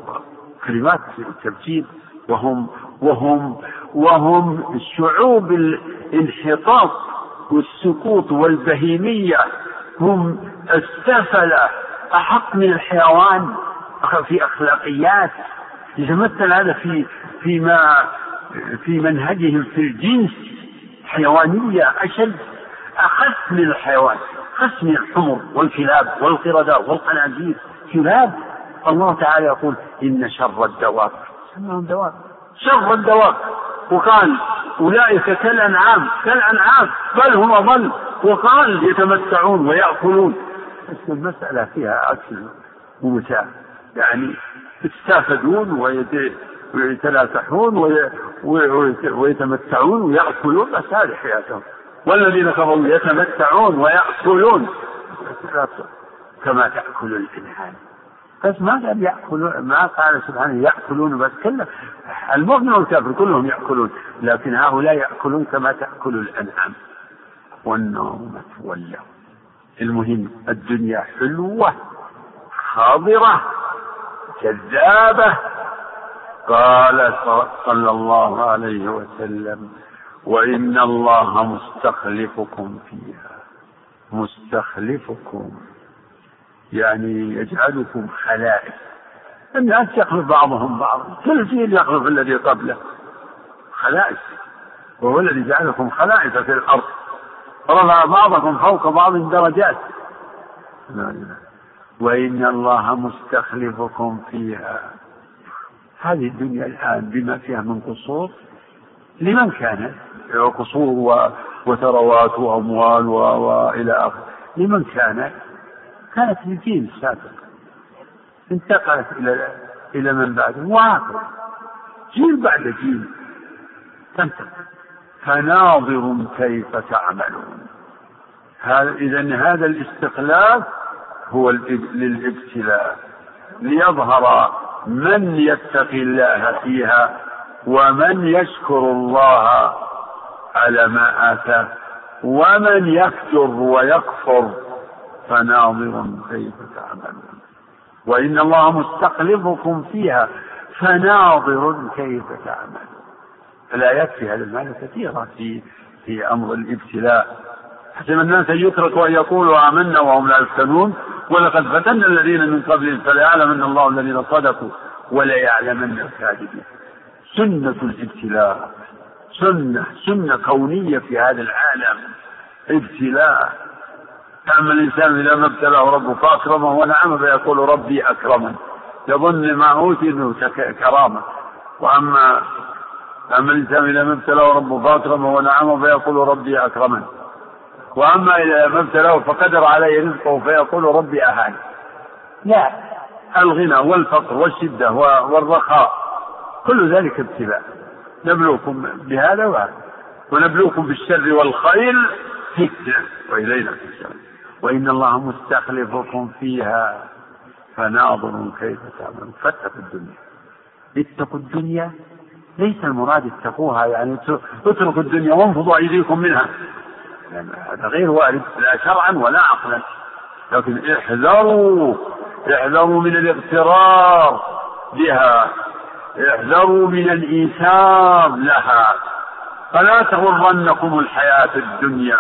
كلمات الترتيب، وهم الشعوب الانحطاط والسقوط والبهيمية، هم السفلة أحق من الحيوان في أخلاقيات. يتمثل هذا في منهجهم في الجنس، حيوانية أشد، أخف من الحيوان، أخف من الحمر والكلاب والقردة والقنازير. كلاب الله تعالى يقول إن شر الدواب، شر الدواب، وقال أولئك كالأنعام بل هم أضل، وقال يتمتعون ويأكلون. بس المسألة فيها أكل ومتاع، يعني يستافدون ويتلاطحون ويتمتعون ويأكلون، بس هذه حياتهم. والذين كفروا يتمتعون ويأكلون كما تأكل الأنعام، بس ما قال يأكلون، ما قال سبحانه يأكلون بس، كله المؤمن والكافر كلهم يأكلون، لكن هؤلاء يأكلون كما تأكل الأنعام والنوم تولوا. المهم الدنيا حلوة حاضرة جذابة. قال صلى الله عليه وسلم وإن الله مستخلفكم فيها، مستخلفكم يعني يجعلكم خلائف. الناس يخلف بعضهم بعضا، كل جيل يخلف الذي قبله خلائف، وهو الذي جعلكم خلائف في الأرض، رفع بعضكم فوق بعض الدرجات. وإن الله مستخلفكم فيها، هذه الدنيا الآن بما فيها من قصور لمن كانت، قصور وثروات وأموال وإلى آخره، لمن كانت للجيل السابق، انتقلت إلى من بعده، وهكذا جيل بعد جيل تنتقل. فناظر كيف تعملون. إذن هذا الاستخلاف هو للابتلاء، ليظهر من يتقي الله فيها ومن يشكر الله على ما آتاه ومن يفجر ويكفر. فناظر كيف تعملون. وإن الله مستخلفكم فيها، فناظر كيف تعملون. فلا يكفي هذا المعنى كثيرا في أمر الابتلاء، حتى الناس يترك وأن يقولوا آمنا وهم لا يفتنون، ولقد فتنا الذين من قبلهم فليعلمن الله الذين صدقوا وليعلمن الكاذبين. سنة الابتلاء، سنة كونية في هذا العالم، ابتلاء. أما الإنسان إذا ما ابتلاه ربه فأكرمه ونعمه فيقول ربي أكرمن، يظن ما أوتي أنه كرامة. وأما الإنسان إذا ما ابتلاه ربه فأكرمه ونعمه فيقول ربي أكرمن. وأما إذا ما ابتلاه فقدر عليه رزقه فيقول ربي أهان. لا، الغنى والفقر والشدة والرخاء كل ذلك ابتلاء، نبلوكم بهذا وهذا، ونبلوكم بالشر والخير فتنة وإلينا ترجعون. وإن الله مستخلفكم فيها فناظر كيف تعملون. فاتقوا الدنيا، اتقوا الدنيا، ليس المراد اتقوها يعني اتركوا الدنيا وانفضوا أيديكم منها، يعني هذا غير وارد لا شرعا ولا عقلا. لكن احذروا من الاغترار بها، احذروا من الإيثار لها، فلا تغرنكم الحياة الدنيا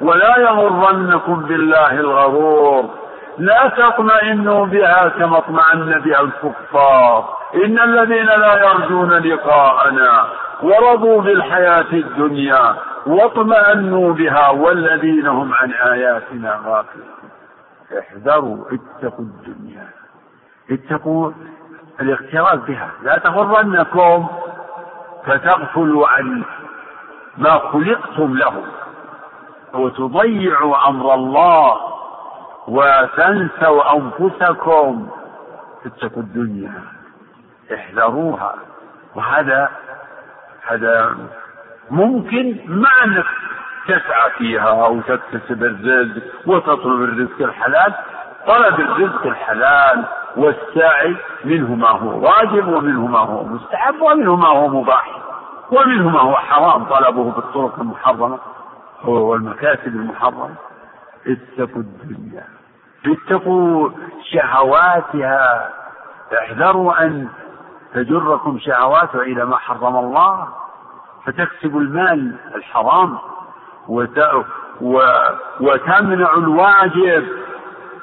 ولا يغرنكم بالله الغرور. لا تطمئنوا بها كما اطمأن بها الكفار، إن الذين لا يرجون لقاءنا ورضوا بالحياة الدنيا واطمأنوا بها والذين هم عن آياتنا غافلون. احذروا، اتقوا الدنيا، اتقوا الاغترار بها، لا تغرنكم فتغفلوا عن ما خلقتم له وتضيعوا أمر الله وتنسوا أنفسكم. اتقوا الدنيا، احذروها، وهذا ممكن ما أنك تسعى فيها أو تكتسب الرزق وتطلب الرزق الحلال. طلب الرزق الحلال والسعي منه ما هو واجب ومنه ما هو مستحب ومنه ما هو مباح ومنه ما هو حرام، طلبه بالطرق المحرمة والمكاسب المحرمة. اتقوا الدنيا، اتقوا شهواتها، احذروا أن تجركم شهواتها إلى ما حرم الله فتكسبوا المال الحرام وتمنع الواجب.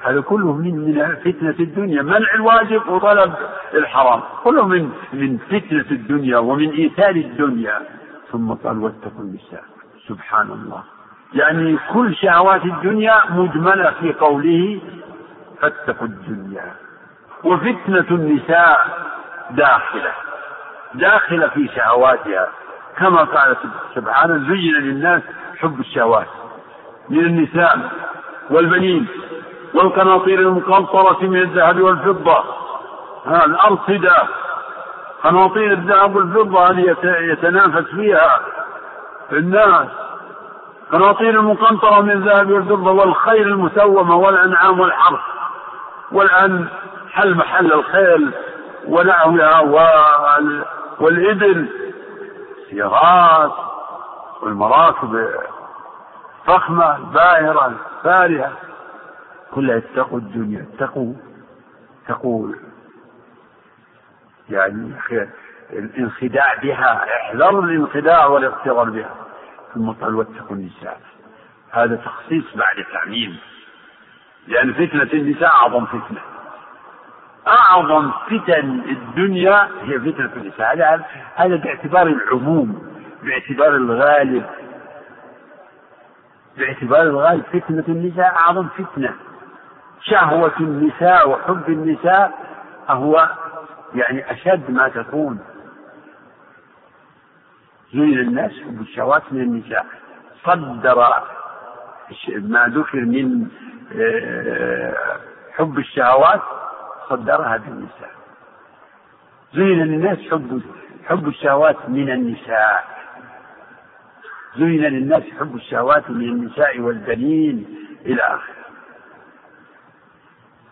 هذا كله من فتنة الدنيا، منع الواجب وطلب الحرام، كله من فتنة الدنيا ومن إيثار الدنيا. ثم قال واتقوا النساء. سبحان الله، يعني كل شهوات الدنيا مجملة في قوله فاتقوا الدنيا، وفتنة النساء داخلة في شهواتها، كما قال سبحانه زين للناس حب الشهوات من النساء والبنين والقناطير المقنطرة من الذهب والفضة، الأرصدة، قناطير الذهب والفضة هذه يتنافس فيها الناس، قناطير المقنطرة من الذهب والفضة، والخيل المسومة والأنعام والحرث. والآن حل محل الخيل ونعوها والإبل، سيارات والمراكب فخمة باهرة فارهة، كلها. اتقوا الدنيا، اتقوا يعني الانخداع بها، احذروا الانخداع والاغترار بها. ثم قال واتقوا النساء، هذا تخصيص بعد تعميم، لأن فتنة النساء أعظم فتن الدنيا هي فتنة النساء. هذا باعتبار العموم، باعتبار الغالب، فتنة النساء أعظم فتنة. شهوة النساء وحب النساء هو يعني أشد ما تكون. زين الناس حب الشهوات من النساء، صدر ما ذكر من حب الشهوات صدرها بالنساء. زين للناس حب الشهوات من النساء، زين للناس حب الشهوات من النساء والبنين إلى آخره.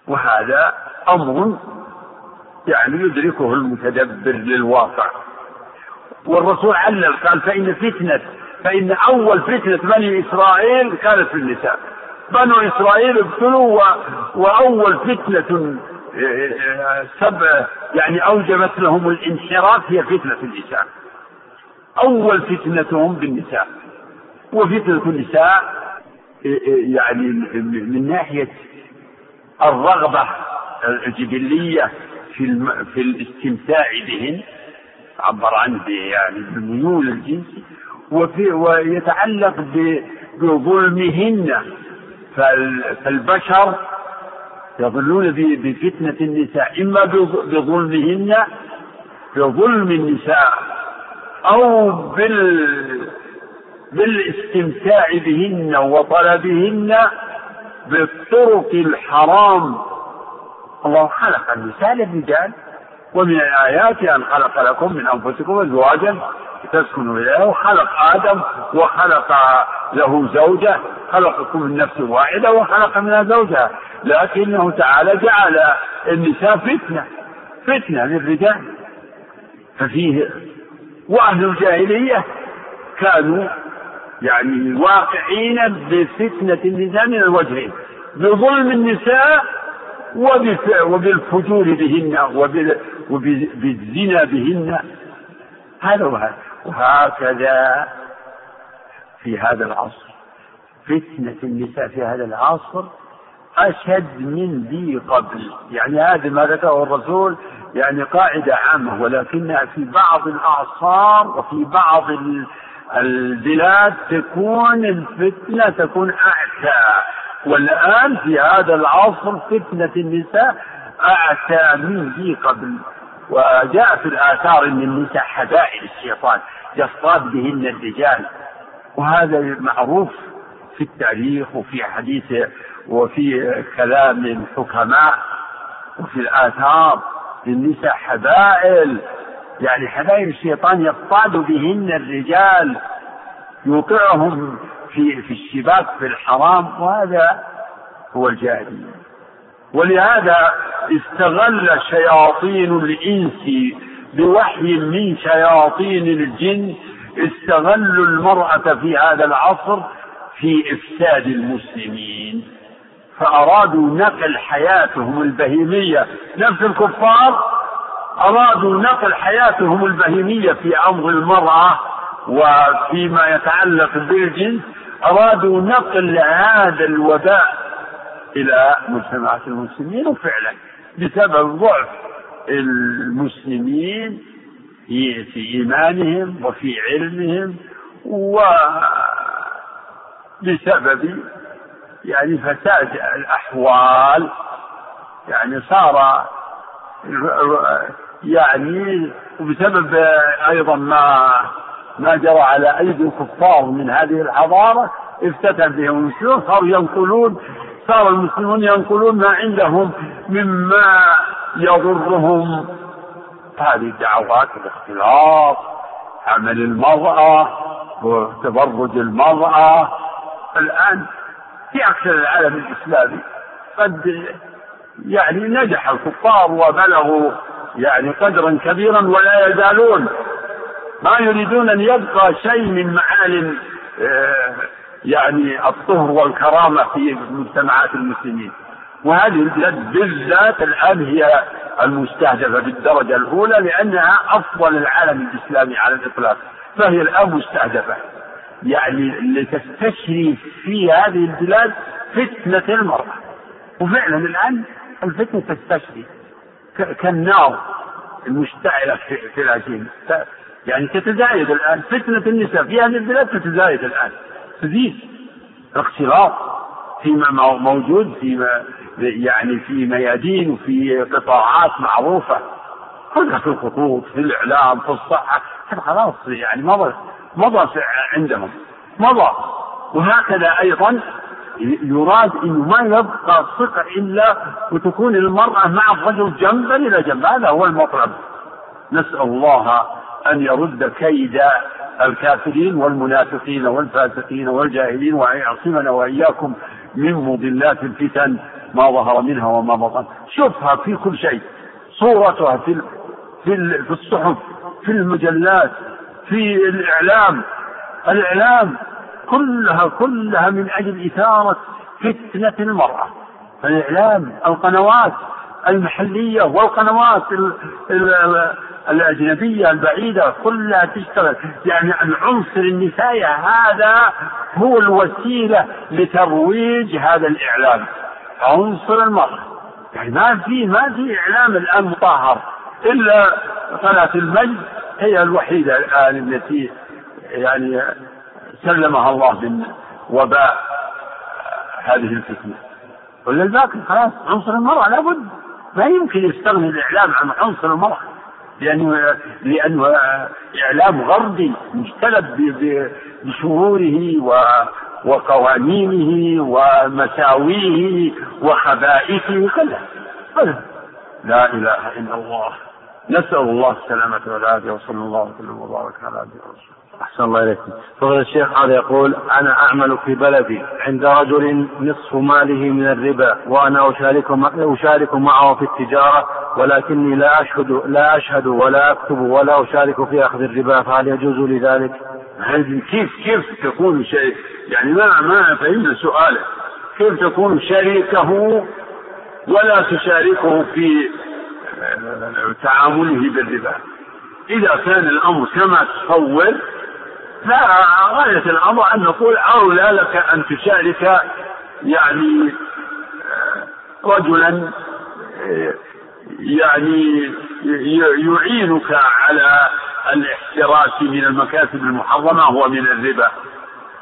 وهذا أمر يعني يدركه المتدبر للواقع. والرسول علم، قال فإن أول فتنة بني إسرائيل كانت في النساء. بنو إسرائيل ابتلوا، وأول فتنة يعني أوجبت لهم الانحراف هي فتنة النساء. أول فتنتهم بالنساء. وفتنة النساء يعني من ناحية الرغبة الجبلية في الاستمتاع بهن، عبر عنه يعني بالميول الجنسي، ويتعلق بظلمهن. فالبشر يظلون بفتنة النساء، إما بظلمهن، بظلم النساء، أو بالاستمتاع بهن وطلبهن بالطرق الحرام. الله خلق النساء للرجال، ومن الآيات أن خلق لكم من أنفسكم أزواجا تسكنوا إليها، وخلق آدم وخلق له زوجة، خلقكم من نفس واحدة وخلق منها زوجها، لكنه تعالى جعل النساء فتنة للرجال. ففيه وأهل الجاهلية كانوا يعني واقعين بفتنة النساء من الوجهين، بظلم النساء وبالفجور بهن وبالزنا بهن. هذا وهكذا في هذا العصر فتنة النساء في هذا العصر أشد من ذي قبل. يعني هذا ما ذكره الرسول يعني قاعدة عامة، ولكنها في بعض الأعصار وفي بعض البلاد تكون الفتنة تكون أعتى. والآن في هذا العصر فتنة النساء أعتى من ذي قبل. وجاء في الآثار أن النساء حبائل الشيطان يصطاد بهن الرجال، وهذا معروف في التاريخ وفي حديث وفي كلام الحكماء وفي الآثار. النساء حبائل، يعني حبائل الشيطان يصطاد بهن الرجال، يوقعهم في الشباك في الحرام، وهذا هو الجاهلية. ولهذا استغل شياطين الإنس بوحي من شياطين الجن، استغلوا المرأة في هذا العصر في إفساد المسلمين، فأرادوا نقل حياتهم البهيمية. نفس الكفار أرادوا نقل حياتهم البهيمية في أمر المرأة وفيما يتعلق بالجنس، أرادوا نقل هذا الوباء إلى مجتمعات المسلمين، وفعلا بسبب ضعف المسلمين في إيمانهم وفي علمهم، وبسبب يعني فساد الأحوال، يعني صار يعني وبسبب أيضا ما جرى على أيدي الكفار من هذه الحضارة افتتن بهم المسلمون، صار المسلمون ينقلون ما عندهم مما يضرهم. هذه الدعوات الاختلاط، عمل المرأة وتبرج المرأة. الآن في أكثر العالم الإسلامي قد يعني نجح الكفار وبلغوا يعني قدرا كبيرا، ولا يزالون ما يريدون أن يبقى شيء من معالم يعني الطهر والكرامة في مجتمعات المسلمين. وهذه البلاد بالذات الآن هي المستهدفة بالدرجة الأولى، لأنها أفضل العالم الإسلامي على الإطلاق، فهي الآن مستهدفة يعني لتستشري في هذه البلاد فتنة المرأة. وفعلا الآن الفتنة تستشري كالنار المشتعلة في العجين، يعني تتزايد الآن فتنة النساء في هذه البلاد، تتزايد الآن، تزيد الاختلاط فيما موجود فيما يعني في ميادين وفي قطاعات معروفة، هذا في الخطوط في الإعلام في الصحة، خلاص يعني مضى عندهم مضى. وهكذا أيضا يراد إنه ما يبقى ثقة إلا وتكون المرأة مع الرجل جنبا إلى جنب. هذا هو المطلب، نسأل الله أن يرد كيد الكافرين والمنافقين والفاسقين والجاهلين، ويعصمنا وإياكم من مضلات الفتن ما ظهر منها وما بطن. شوفها في كل شيء، صورتها في الصحف في المجلات في الإعلام كلها من أجل إثارة فتنة المرأة. فالإعلام، القنوات المحلية والقنوات الأجنبية البعيدة كلها تشتغل، يعني العنصر النسائي هذا هو الوسيلة لترويج هذا الإعلام، عنصر المرأة. يعني ما في إعلام الآن مطهر إلا قناة المجد، هي الوحيدة الآن التي يعني سلمها الله من وباء هذه الفتنة. ولذلك خلاص عنصر المرأة لابد، ما يمكن يستغني الإعلام عن عنصر المرأة، لأنه إعلام غربي مجتلب بشروره وقوانينه ومساويه وخبائثه كلها. لا إله إلا الله، نسأل الله السلامة والعافية، وصلى الله وسلم وبارك على نبينا ورسوله. أحسن الله إليكم. فضل الشيخ هذا يقول: أنا أعمل في بلدي عند رجل نصف ماله من الربا، وأنا أشارك معه في التجارة، ولكني لا أشهد ولا أكتب ولا أشارك في أخذ الربا، فهل يجوز لي ذلك؟ كيف تكون شريك؟ يعني ما فهمنا سؤاله. كيف تكون شريكه ولا تشاركه في تعامله بالربا. إذا كان الأمر كما تصور فغاية الأمر أن نقول أولى لك أن تشارك يعني رجلا يعني يعينك على الاحتراس من المكاسب المحرمة هو من الربا.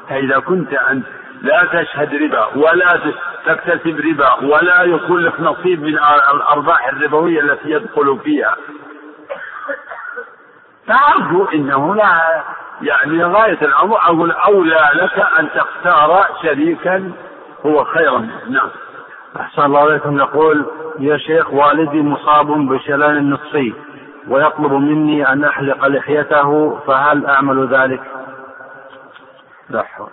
فإذا كنت أنت لا تشهد ربا ولا تكتسب ربا ولا يكون لك نصيب من الأرباح الربوية التي يدخل فيها، فأرجو إنه لا يعني غاية الأمر أقول أولى لك أن تختار شريكا هو خيرا. نعم. أحسن الله عليكم. يقول يا شيخ والدي مصاب بشلل نصفي ويطلب مني أن أحلق لحيته، فهل أعمل ذلك؟ لا حول.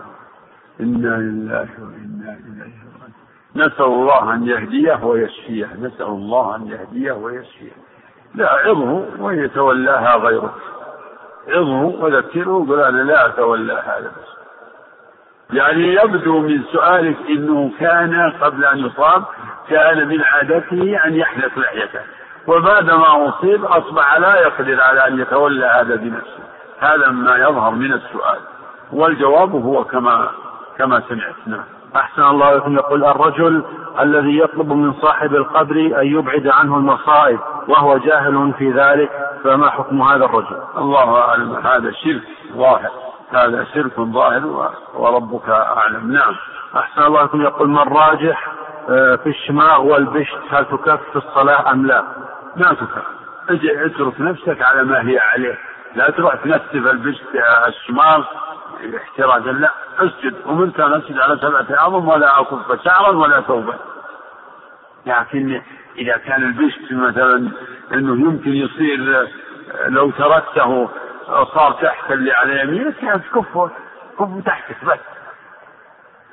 إنا لله وإنا إليه راجعون. نسأل الله أن يهديه ويشفيه، نسأل الله أن يهديه ويشفيه. لا عظه ويتولاها غيره، عظه وذكره وقل أنا لا أتولاها لبس. يعني يبدو من سؤالك إنه كان قبل أن يصاب كان من عادته أن يحلق لحيته، وبعدما أصيب أصبح لا يقدر على أن يتولى هذا بنفسه. هذا ما يظهر من السؤال، والجواب هو كما سمعتنا. أحسن الله لكم. يقول الرجل الذي يطلب من صاحب القبر أن يبعد عنه المصائب وهو جاهل في ذلك، فما حكم هذا الرجل؟ الله أعلم. هذا شرك ظاهر، هذا شرك ظاهر وربك أعلم. نعم. أحسن الله لكم. يقول ما الراجح في الشماغ والبشت، هل تكفي الصلاة أم لا؟ ما تكفي، اترك نفسك على ما هي عليه، لا تروح تنسف البشت الشماغ احتراجا، لا، اسجد ومنك نسجد على 7 أعظم ولا أكف شعرا ولا ثوبا. لكن إذا كان البشت مثلا أنه يمكن يصير لو تركته صار تحت اللي على يمينك كفه كفه تحتك بس،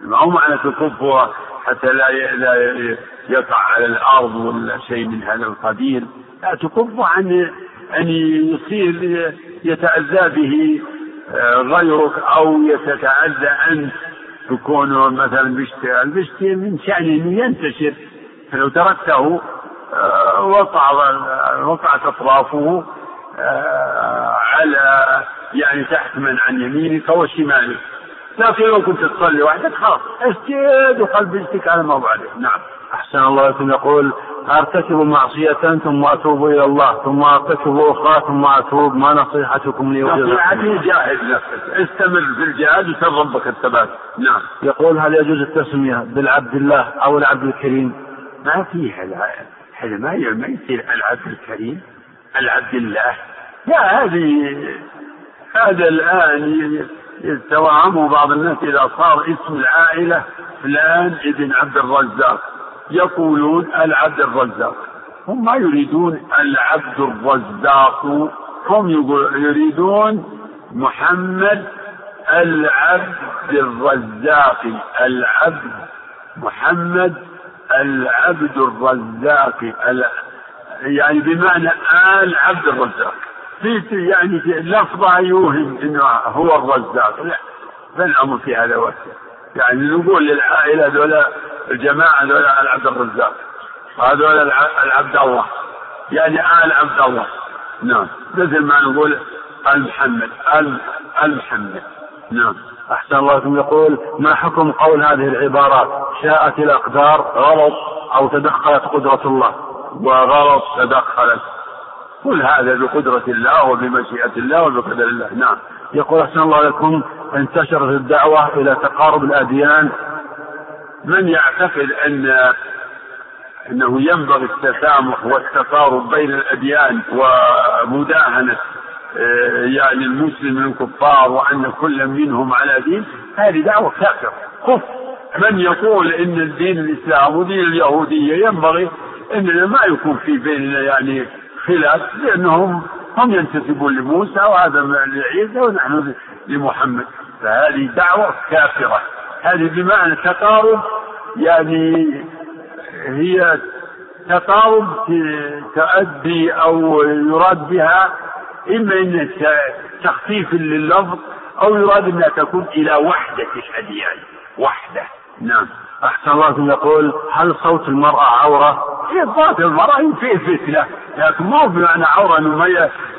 ما معنى كفه حتى لا يقع على الأرض ولا شيء من هذا القبيل، لا تكفه عن أن يصير يتأذى به غيرك أو يتتأذى أنت، تكون مثلا البشت من شأنه ينتشر، فلو تركته وقعت أطرافه على يعني تحت من عن يمينك وشمالك. لكن لو كنت تصلي وحدك خلاص اسجد وقلب بشتك على ما بعده. نعم. أحسن الله لكم. يقول أرتكب معصية ثم أتوب إلى الله ثم أرتكب أخرى ثم أتوب، ما نصيحتكم لي؟ نصيحتي جاهد نفسك، استمر في الجهاد وسل ربك الثبات. نعم. يقول هل يجوز التسمية بالعبد الله أو العبد الكريم؟ ما فيها، ما يصير العبد الكريم العبد الله، لا، هذا الآن توهموا بعض الناس إذا صار اسم العائلة فلان ابن عبد الرزاق يقولون العبد الرزاق، هم ما يريدون العبد الرزاق، هم يريدون محمد العبد الرزاق، العبد محمد العبد الرزاق، يعني بمعنى العبد الرزاق يعني لفظة يوهم انه هو الرزاق، لا، فالامر في هذا واسع. يعني نقول للعائلة هذولا الجماعة هذولا العبد الرزاق، هذولا العبد الله، يعني آل عبد الله. نعم، مثل ما نقول المحمد المحمد. نعم. أحسن الله لكم. يقول ما حكم قول هذه العبارات شاءت الأقدار غلط أو تدخلت قدرة الله؟ وغلط تدخلت، كل هذا بقدرة الله وبمشيئة الله وبقدر الله. نعم. يقول أحسن الله لكم انتشرت الدعوة إلى تقارب الأديان، من يعتقد أنه ينبغي التسامح والتقارب بين الأديان ومداهنة يعني المسلم من الكفار وأن كل منهم على دين، هذه دعوة كافرة كفر. من يقول أن الدين الإسلام ودين اليهودية ينبغي أن ما يكون في بيننا يعني خلاف، لأنهم هم ينتسبون لموسى وهذا لعيسى ونحن لمحمد، فهذه دعوة كافرة. هذه بمعنى تقارب، يعني هي تقارب تؤدي أو يراد بها إما أن تخفيف لللفظ أو يراد أنها تكون إلى وحدة الأديان، وحدة نعم. أحسن الله. يقول هل صوت المرأة عورة؟ صوت المرأة فيه فتنة، لكن مو بمعنى عورة أنه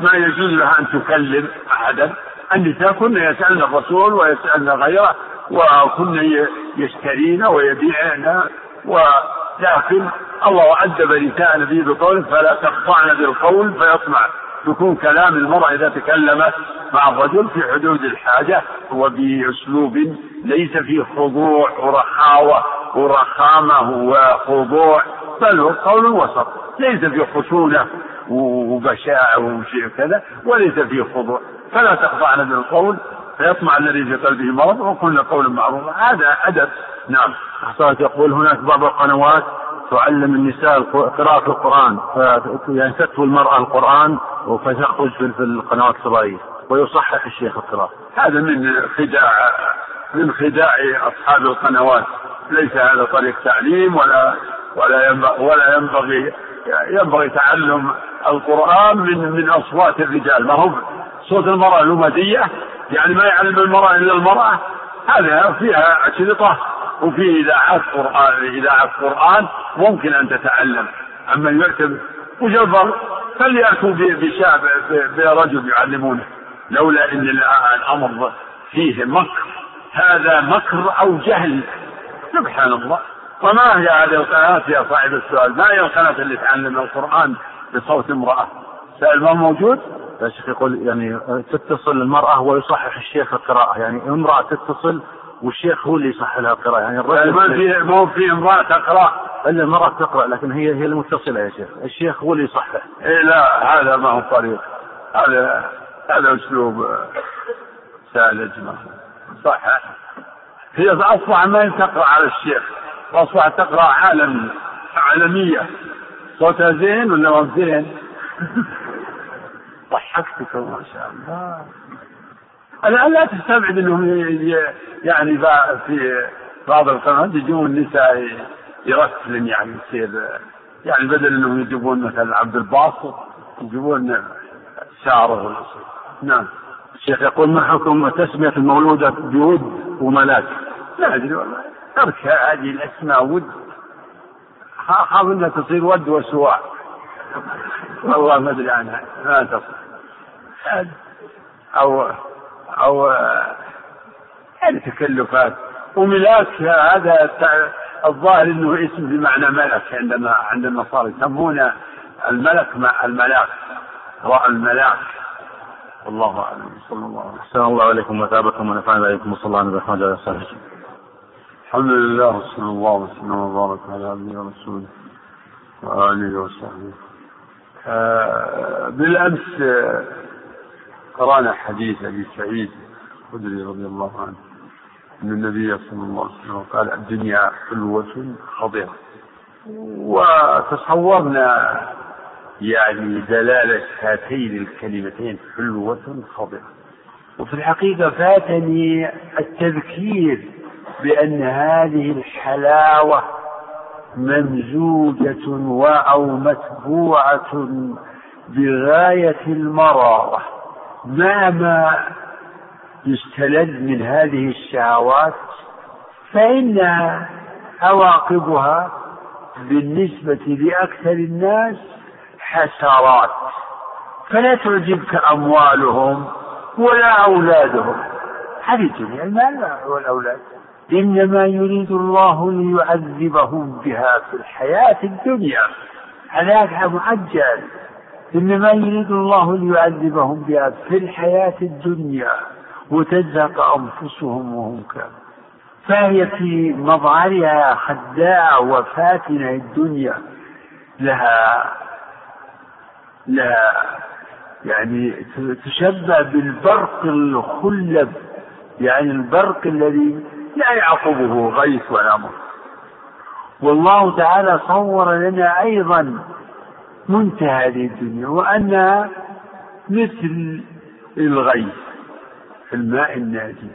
ما يجوز لها أن تكلم أحدا. النساء كن يسألن الرسول ويسألن غيره، وكن يشترين ويبيعن، ولكن الله أدب نساء نبيه بقول فلا تقطعن بالقول فيطمع. يكون كلام المرأة إذا تكلمت مع الرجل في حدود الحاجة وبأسلوب ليس فيه خضوع ورخاوة ورخامة وخضوع، بل هو قول وسط، ليس فيه خشونة وبشاعة وشيء كذا، وليس فيه خضوع. فلا تخضعن بالقول فيطمع الذي في قلبه مرض، وقلنا قول معروف، هذا أدب. نعم. أحسنت. يقول هناك بعض القنوات تعلم النساء قراءة القرآن، فتتلو المرأة القرآن وفتخرج في القنوات الصبائية ويصحح الشيخ القراءة. هذا من خداع أصحاب القنوات، ليس هذا طريق تعليم ولا ينبغي تعلم القرآن من أصوات الرجال. ما هو صوت المرأة لمدية، يعني ما يعلم المرأة إلا المرأة. هذا فيها أشرطة وفي إذاعة قرآن ممكن أن تتعلم. أما يكتب مجبر فليأتوا بشاب برجل يعلمونه، لولا إن الأمر فيه مكر. هذا مكر أو جهل، سبحان الله. وما هي هذه القناة يا صاحب السؤال؟ ما هي القناة اللي تعلم القرآن بصوت امرأة؟ سأل ما موجود؟ الشيخ يقول يعني تتصل المرأة ويصحح الشيخ القراءة، يعني امرأة تتصل والشيخ هو اللي يصح لها القراءة، يعني ما في امرأة تقرأ إلا المرأة تقرأ، لكن هي المتصلة يا شيخ، الشيخ هو اللي يصحح. إيه لا، هذا ما هو طريق، هذا أسلوب سالج صح. هي أصبح ما تقرأ على الشيخ، أصبح تقرأ عالمية. صوتها زين ولا ما زين؟ ضحكتكم ما شاء الله. الآن لا تستبعد أنهم يعني في بعض القنوات يجون النساء يرسلن، يعني يصير يعني بدل أنهم يجيبون مثلا عبد الباسط يجيبون شعره. نعم. الشيخ يقول ما حكم تسمية المولودة بود وملاك؟ لا أدري والله، ترك هذه الأسماء ود، خاف أنها تصير ود وسواع، والله ما أدري عنها، ما تصل أو هذه تكلفات. وملاك هذا الظاهر أنه اسم بمعنى ملك، عندما صار يسمون الملك مع الملاك، راء الملاك. والله أعلم. صلى الله عليه وسلم. أحسن الله عليكم وتابكم ونفعنا بأيكم. صلى الله عليه وسلم. الحمد لله، صلى الله وسلم وبارك على عبده ورسوله وآله وصحبه. بالأمس قرأنا حديث أبي سعيد الخدري رضي الله عنه أن النبي صلى الله عليه وسلم قال الدنيا حلوة خضرة، وتصورنا يعني دلالة هاتين الكلمتين حلوة خضرة. وفي الحقيقة فاتني التذكير بأن هذه الحلاوة ممزوجة أو متبوعة بغاية المرارة. ما يستلذ من هذه الشهوات فإن عواقبها بالنسبة لأكثر الناس حسرات، فلا تعجبك أموالهم ولا أولادهم. هذه جميع المال والأولاد، إنما يريد الله ليعذبهم بها في الحياة الدنيا عذابها مؤجل. إنما يريد الله ليعذبهم بها في الحياة الدنيا وتزهق أنفسهم وهم كافرون. فهي في مظهرها خداعة وفاتنة. الدنيا لها يعني تشبه بالبرق الخلب، يعني البرق الذي لا يعقبه غيث ولا مر. والله تعالى صور لنا أيضا منتهى هذه الدنيا، وأنها مثل الغيث في الماء النادي،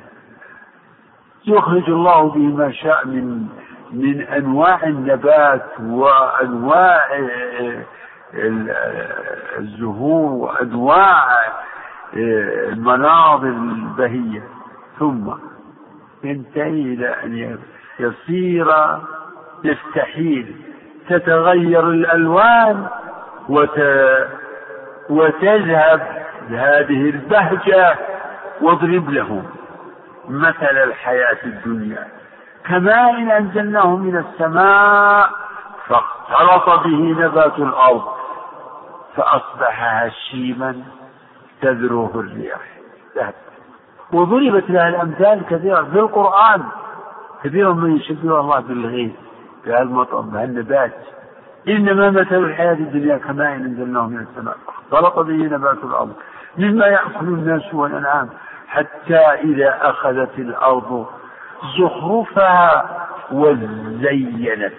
يخرج الله به ما شاء من أنواع النبات وأنواع الزهور وأنواع المناظر البهية، ثم ينتهي إلى أن يصير مستحيل، تتغير الألوان وتذهب هذه البهجة. واضرب لهم مثل الحياة الدنيا كماء أنزلناه من السماء فاختلط به نبات الأرض فأصبح هشيما تذروه الرياح. وضربت لها الأمثال كثيرة في القرآن، كثيرا من يشبه الله بالغيث بهالمطر بهالنبات. إنما مثل الحياة الدنيا كماء أنزلناه من السماء فاختلط به نبات الأرض مما يأكل الناس والأنعام حتى إذا أخذت الأرض زخرفها وزينت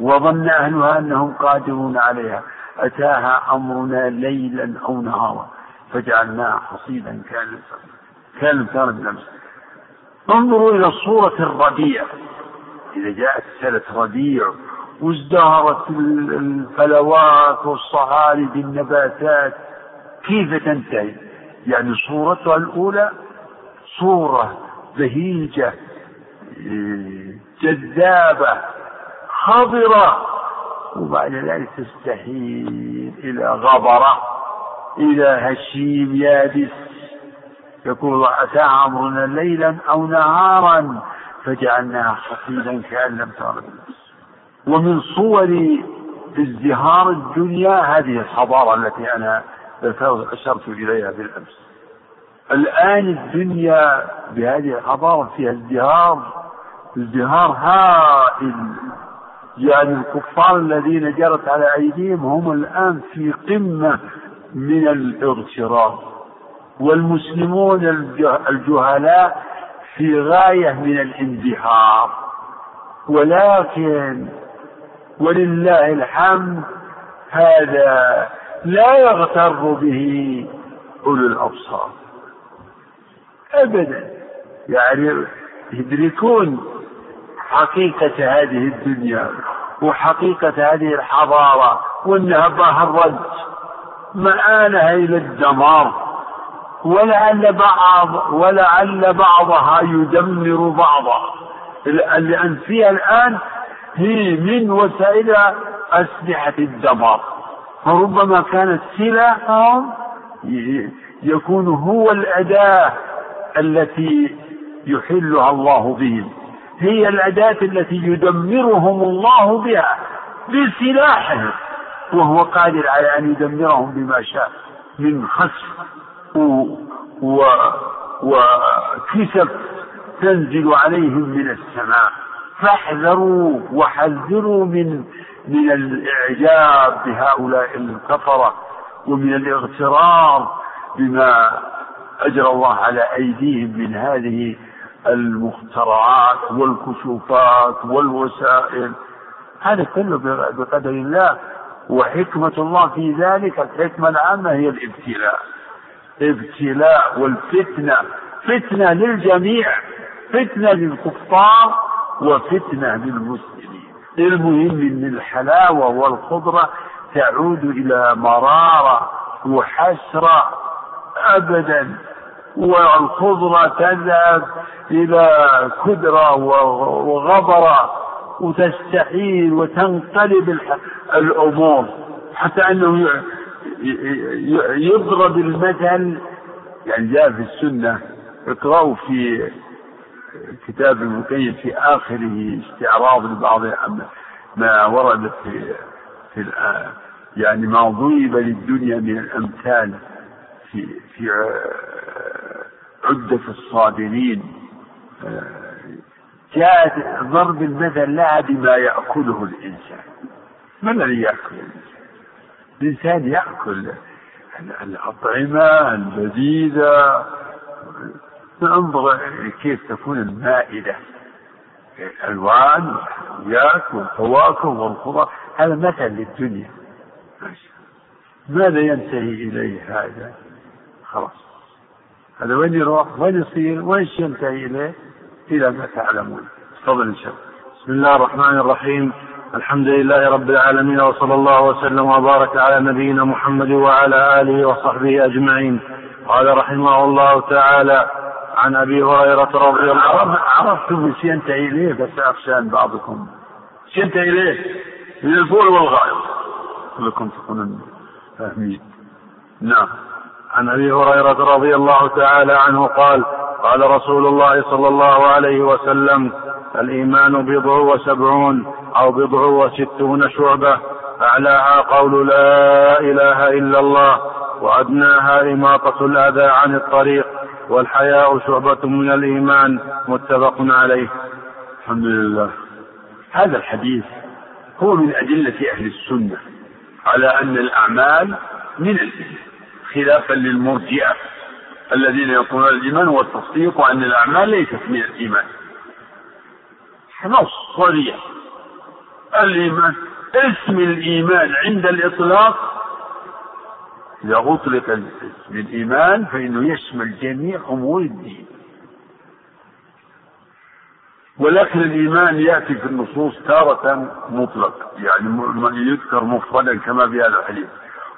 وظن أهلها أنهم قادرون عليها أتاها أمرنا ليلا أو نهارا فجعلناها حصيدا كالمثال بالأمس. انظروا إلى صورة الربيع، إذا جاءت سنة ربيع وازدهرت الفلوات والصحاري بالنباتات كيف تنتهي؟ يعني صورتها الأولى صورة بهيجة جذابة خضرة، وبعد ذلك تستحيل إلى غبرة إلى هشيم يابس. يقول الله أتاها أمرنا ليلا أو نهارا فجعلناها حصيدا كأن لم تغنِ. ومن صور ازدهار الدنيا هذه الحضارة التي أنا أشرت إليها بالأمس. الآن الدنيا بهذه الحضارة فيها ازدهار هائل، يعني الكفار الذين جرت على أيديهم هم الآن في قمة من الاغتراب، والمسلمون الجهلاء في غاية من الاندهار. ولكن ولله الحمد هذا لا يغتر به أولو الأبصار أبدا، يعني يدركون حقيقة هذه الدنيا وحقيقة هذه الحضارة وأنها بهرج مآلها إلى الدمار، ولعل بعضها يدمر بعضها، لأن فيها الآن هي من وسائل أسلحة الدمار. فربما كانت سلاحهم يكون هو الأداة التي يحلها الله بهم، هي الأداة التي يدمرهم الله بها بسلاحه، وهو قادر على أن يدمرهم بما شاء من خسف وكسب تنزل عليهم من السماء. فاحذروا وحذروا من الإعجاب بهؤلاء الكفرة ومن الاغترار بما أجر الله على أيديهم من هذه المخترعات والكشوفات والوسائل. هذا كله بقدر الله وحكمة الله في ذلك. الحكمة العامة هي الابتلاء والفتنة للجميع، فتنة للكفار وفتنة للمسلمين. المهم أن الحلاوة والخضرة تعود إلى مرارة وحسرة أبدا، والخضرة تذهب إلى كدرة وغبرة وتستحيل وتنقلب الأمور، حتى أنه يضرب المثل. يعني جاء في السنة، اقرأوا في كتاب المقيم في آخره استعراض لبعض ما ورد في يعني ما ضرب للدنيا من الأمثال في عدة الصابرين. جاء ضرب المثل لا بما يأكله الإنسان. ما الذي يأكل الإنسان؟ الإنسان يأكل الأطعمة اللذيذة. انظر كيف تكون المائدة، الألوان والحلويات والفواكه والخضار. هذا مثل للدنيا، ماذا ينتهي إليه هذا؟ خلاص، هذا وين يروح وين يصير وين ينتهي إليه؟ إلى ما تعلمون. تفضل إن شاء الله. بسم الله الرحمن الرحيم، الحمد لله رب العالمين، وصلى الله وسلم وبارك على نبينا محمد وعلى آله وصحبه أجمعين. قال رحمه الله تعالى: عن أبي هريرة رضي الله عنه. عرفت مش ينتهي إليه بس عشان بعضكم ينتهي إليه للفول والغائط كلكم تكونون فاهمين. نعم. عن أبي هريرة رضي الله تعالى عنه قال قال رسول الله صلى الله عليه وسلم الإيمان بضع وسبعون أو بضع وستون شعبة أعلاها قول لا إله إلا الله وأدناها إماطة الأذى عن الطريق والحياء شعبة من الإيمان متفق عليه. الحمد لله. هذا الحديث هو من أدلة أهل السنة على أن الأعمال من الإيمان خلافا للمرجئة الذين يقولون الإيمان والتصديق وأن الأعمال ليست من الإيمان. نص صريح. الإيمان اسم الإيمان عند الإطلاق إذا أطلق اسم الإيمان فإنه يشمل جميع أمور الدين، ولكن الإيمان يأتي في النصوص تارة مطلق يعني يذكر مفردا كما في هذا الحديث،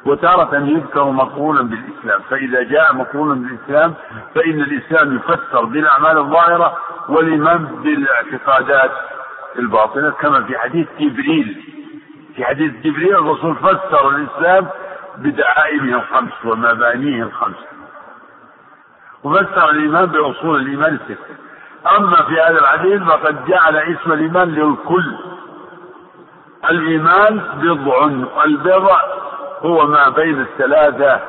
وتارة يذكر مقرونا بالإسلام، فإذا جاء مقرونا بالإسلام فإن الإسلام يفسر بالأعمال الظاهرة والإيمان بالاعتقادات الباطنة كما في حديث جبريل. في حديث جبريل الرسول فسر الإسلام بدعائمه الخمس ومبانيه الخمس، وفسر الإيمان بأصول الإيمان الستة. أما في هذا الحديث فقد جعل اسم الإيمان للكل. الإيمان بضع، البضع هو ما بين الثلاثة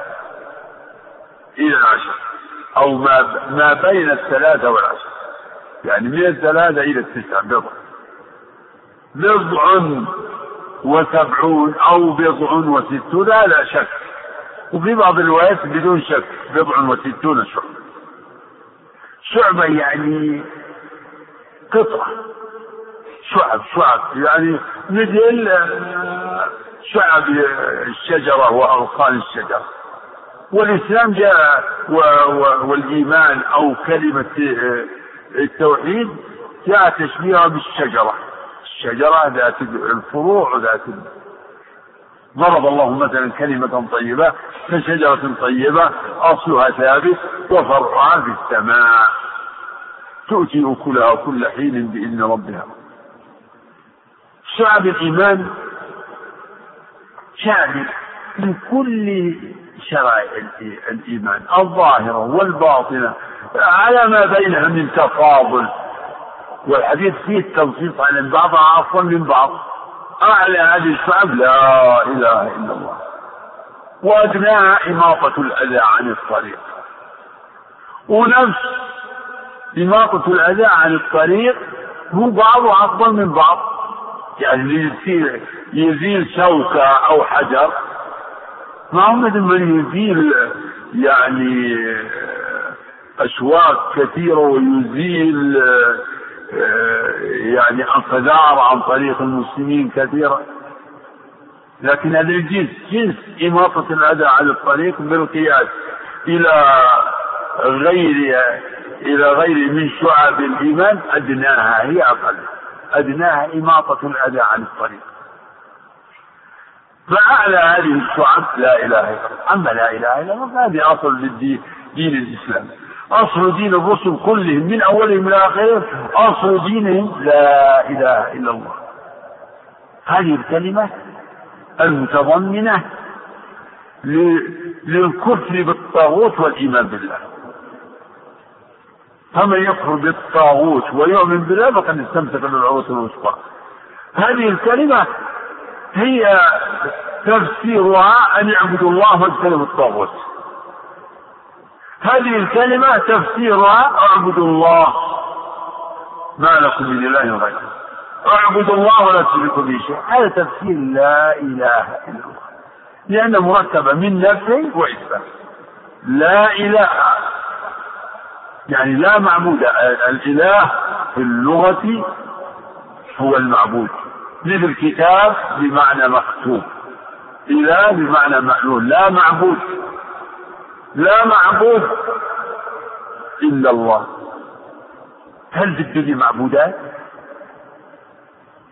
إلى العشر أو ما بين الثلاثة والعشر، يعني من الثلاثة إلى التسعة بضع. بضع وسبعون أو بضع وستون لا شك، وفي بعض الروايات بدون شك بضع وستون شعبة. شعبة يعني قطعة، شعب يعني مثل شعب الشجرة وأغصان الشجرة. والإسلام جاء والإيمان أو كلمة التوحيد جاء تشبيهها بالشجرة، الشجرة ذات الفروع ذات. ضرب الله مثلا كلمة طيبة فشجرة طيبة أصلها ثابت وفرعها في السماء تؤتي أكلها كل حين بإذن ربها. شعب الإيمان شامل من كل شرائع الإيمان الظاهرة والباطنة على ما بينها من تفاضل، والحديث فيه التنصيص على بعضها عفوا من بعض. أعلى هذه الشعب لا إله إلا الله، وأدناها إماطة الأذى عن الطريق. ونفس إماطة الأذى عن الطريق هو بعضها أفضل من بعض، يعني يزيل شوكة أو حجر ما مثل من يزيل يعني أشواك كثيرة ويزيل يعني القذارة عن طريق المسلمين كثيرة، لكن هذا جنس إماطة الأذى على الطريق بالقياس إلى غير من شعب الإيمان أدناها هي أقل، أدناها إماطة الأذى عن الطريق. فأعلى هذه الشعب لا إله إلا الله. أما لا إله إلا الله هذه أصل دين الإسلام، أصل دين الرسل كلهم من أولهم إلى آخرهم أصل دينهم لا إله إلا الله. هذه الكلمة المتضمنة للكفر بالطاغوت والإيمان بالله. فمن يكفر بالطاغوت ويؤمن بالله فقد استمسك بالعروة الوثقى. هذه الكلمة هي تفسيرها أن يعبدوا الله واجتنبوا الطاغوت. هذه الكلمة تفسيرها اعبدوا الله ما لكم من إله غيره، اعبدوا الله ولا تشركوا به شيئا. هذا تفسير لا إله إلا الله، لأنه مرتبة من نفي وإثبات. لا إله يعني لا معبود. الإله في اللغة هو المعبود، مثل الكتاب بمعنى مكتوب، إله بمعنى معلول. لا معبود إلا الله. هل في الدنيا معبودات؟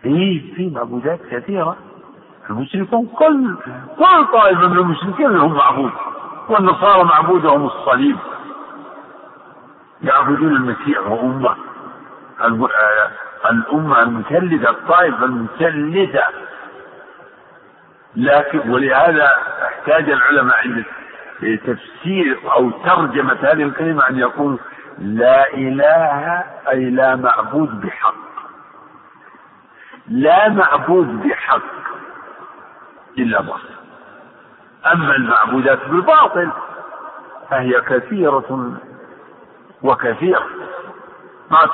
في معبودات كثيرة. المشركون كل طائفة من المشركين لهم معبود، والنصارى معبودهم الصليب. يعبدون المسيح وأمة الأمة المثلثة، الطائفة المثلثة. لكن ولهذا احتاج العلماء عند تفسير أو ترجمة هذه الكلمة أن يقول لا إله أي لا معبود بحق، لا معبود بحق إلا الله. أما المعبودات بالباطل فهي كثيرة وكثيرة ما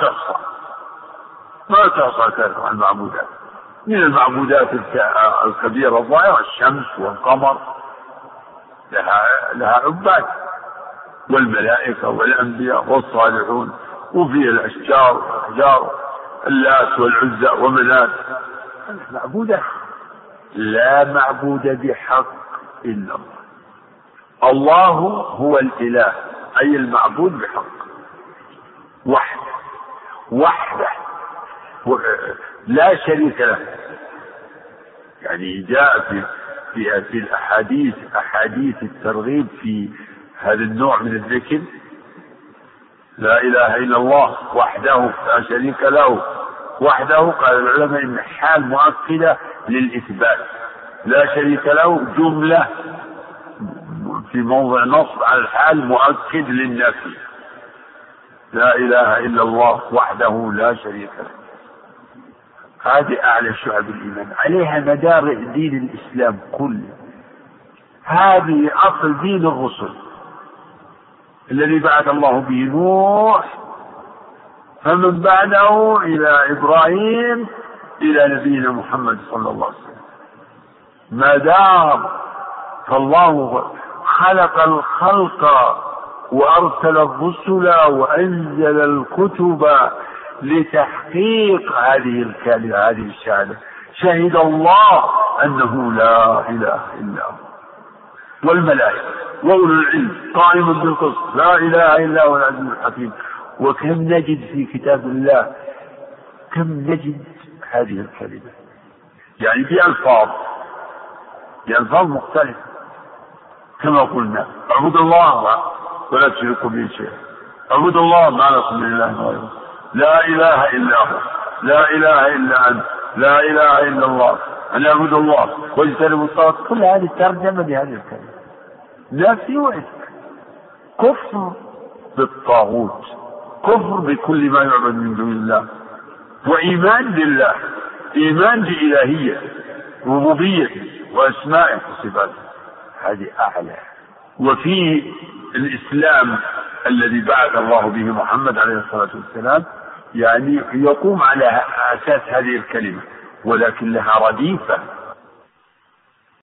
تحصى كثيرة المعبودات. من المعبودات الكبيرة الظاهرة الشمس والقمر لها عباد، والملائكة والأنبياء والصالحون، وفي الأشجار والأحجار، اللات والعزى ومنات، معبودة. لا معبود بحق إلا الله. الله هو الإله أي المعبود بحق، وحده لا شريك له. يعني جاء في الأحاديث أحاديث الترغيب في هذا النوع من الذكر، لا إله إلا الله وحده لا شريك له. وحده قال العلماء إن حال مؤكدة للإثبات، لا شريك له جملة في موضع نصب على الحال مؤكد للنفي. لا إله إلا الله وحده لا شريك له، هذه أعلى شعب الإيمان، عليها مدار دين الإسلام كله. هذه أصل دين الرسل الذي بعث الله به نوح، فمن بعده إلى إبراهيم إلى نبينا محمد صلى الله عليه وسلم مدار. فالله خلق الخلق وأرسل الرسل وأنزل الكتب لتحقيق هذه الكلمة، هذه الشهادة، شهد الله أنه لا إله إلا هو، والملائكة وأولو العلم قائما بالقسط، لا إله إلا هو العزيز الحكيم. وكم نجد في كتاب الله، كم نجد هذه الكلمة، يعني في ألفاظ مختلفة كما قلنا: اعبد الله ولا تشركوا به شيئا، اعبد الله ما لكم من إله غيره، لا إله إلا هو، لا إله إلا أنت، لا إله إلا الله، أنا أعبد الله واجتنبوا الطاغوت. كل هذه ترجمة لهذه الكلمة، نفي وإنكار، كفر بالطاغوت، كفر بكل ما يعبد من دون الله، وإيمان بالله، إيمان بإلهية ربوبيته وأسمائه وصفاته. هذه أعلى. وفي الإسلام الذي بعث الله به محمد عليه الصلاة والسلام يعني يقوم على أساس هذه الكلمة، ولكن لها رديفة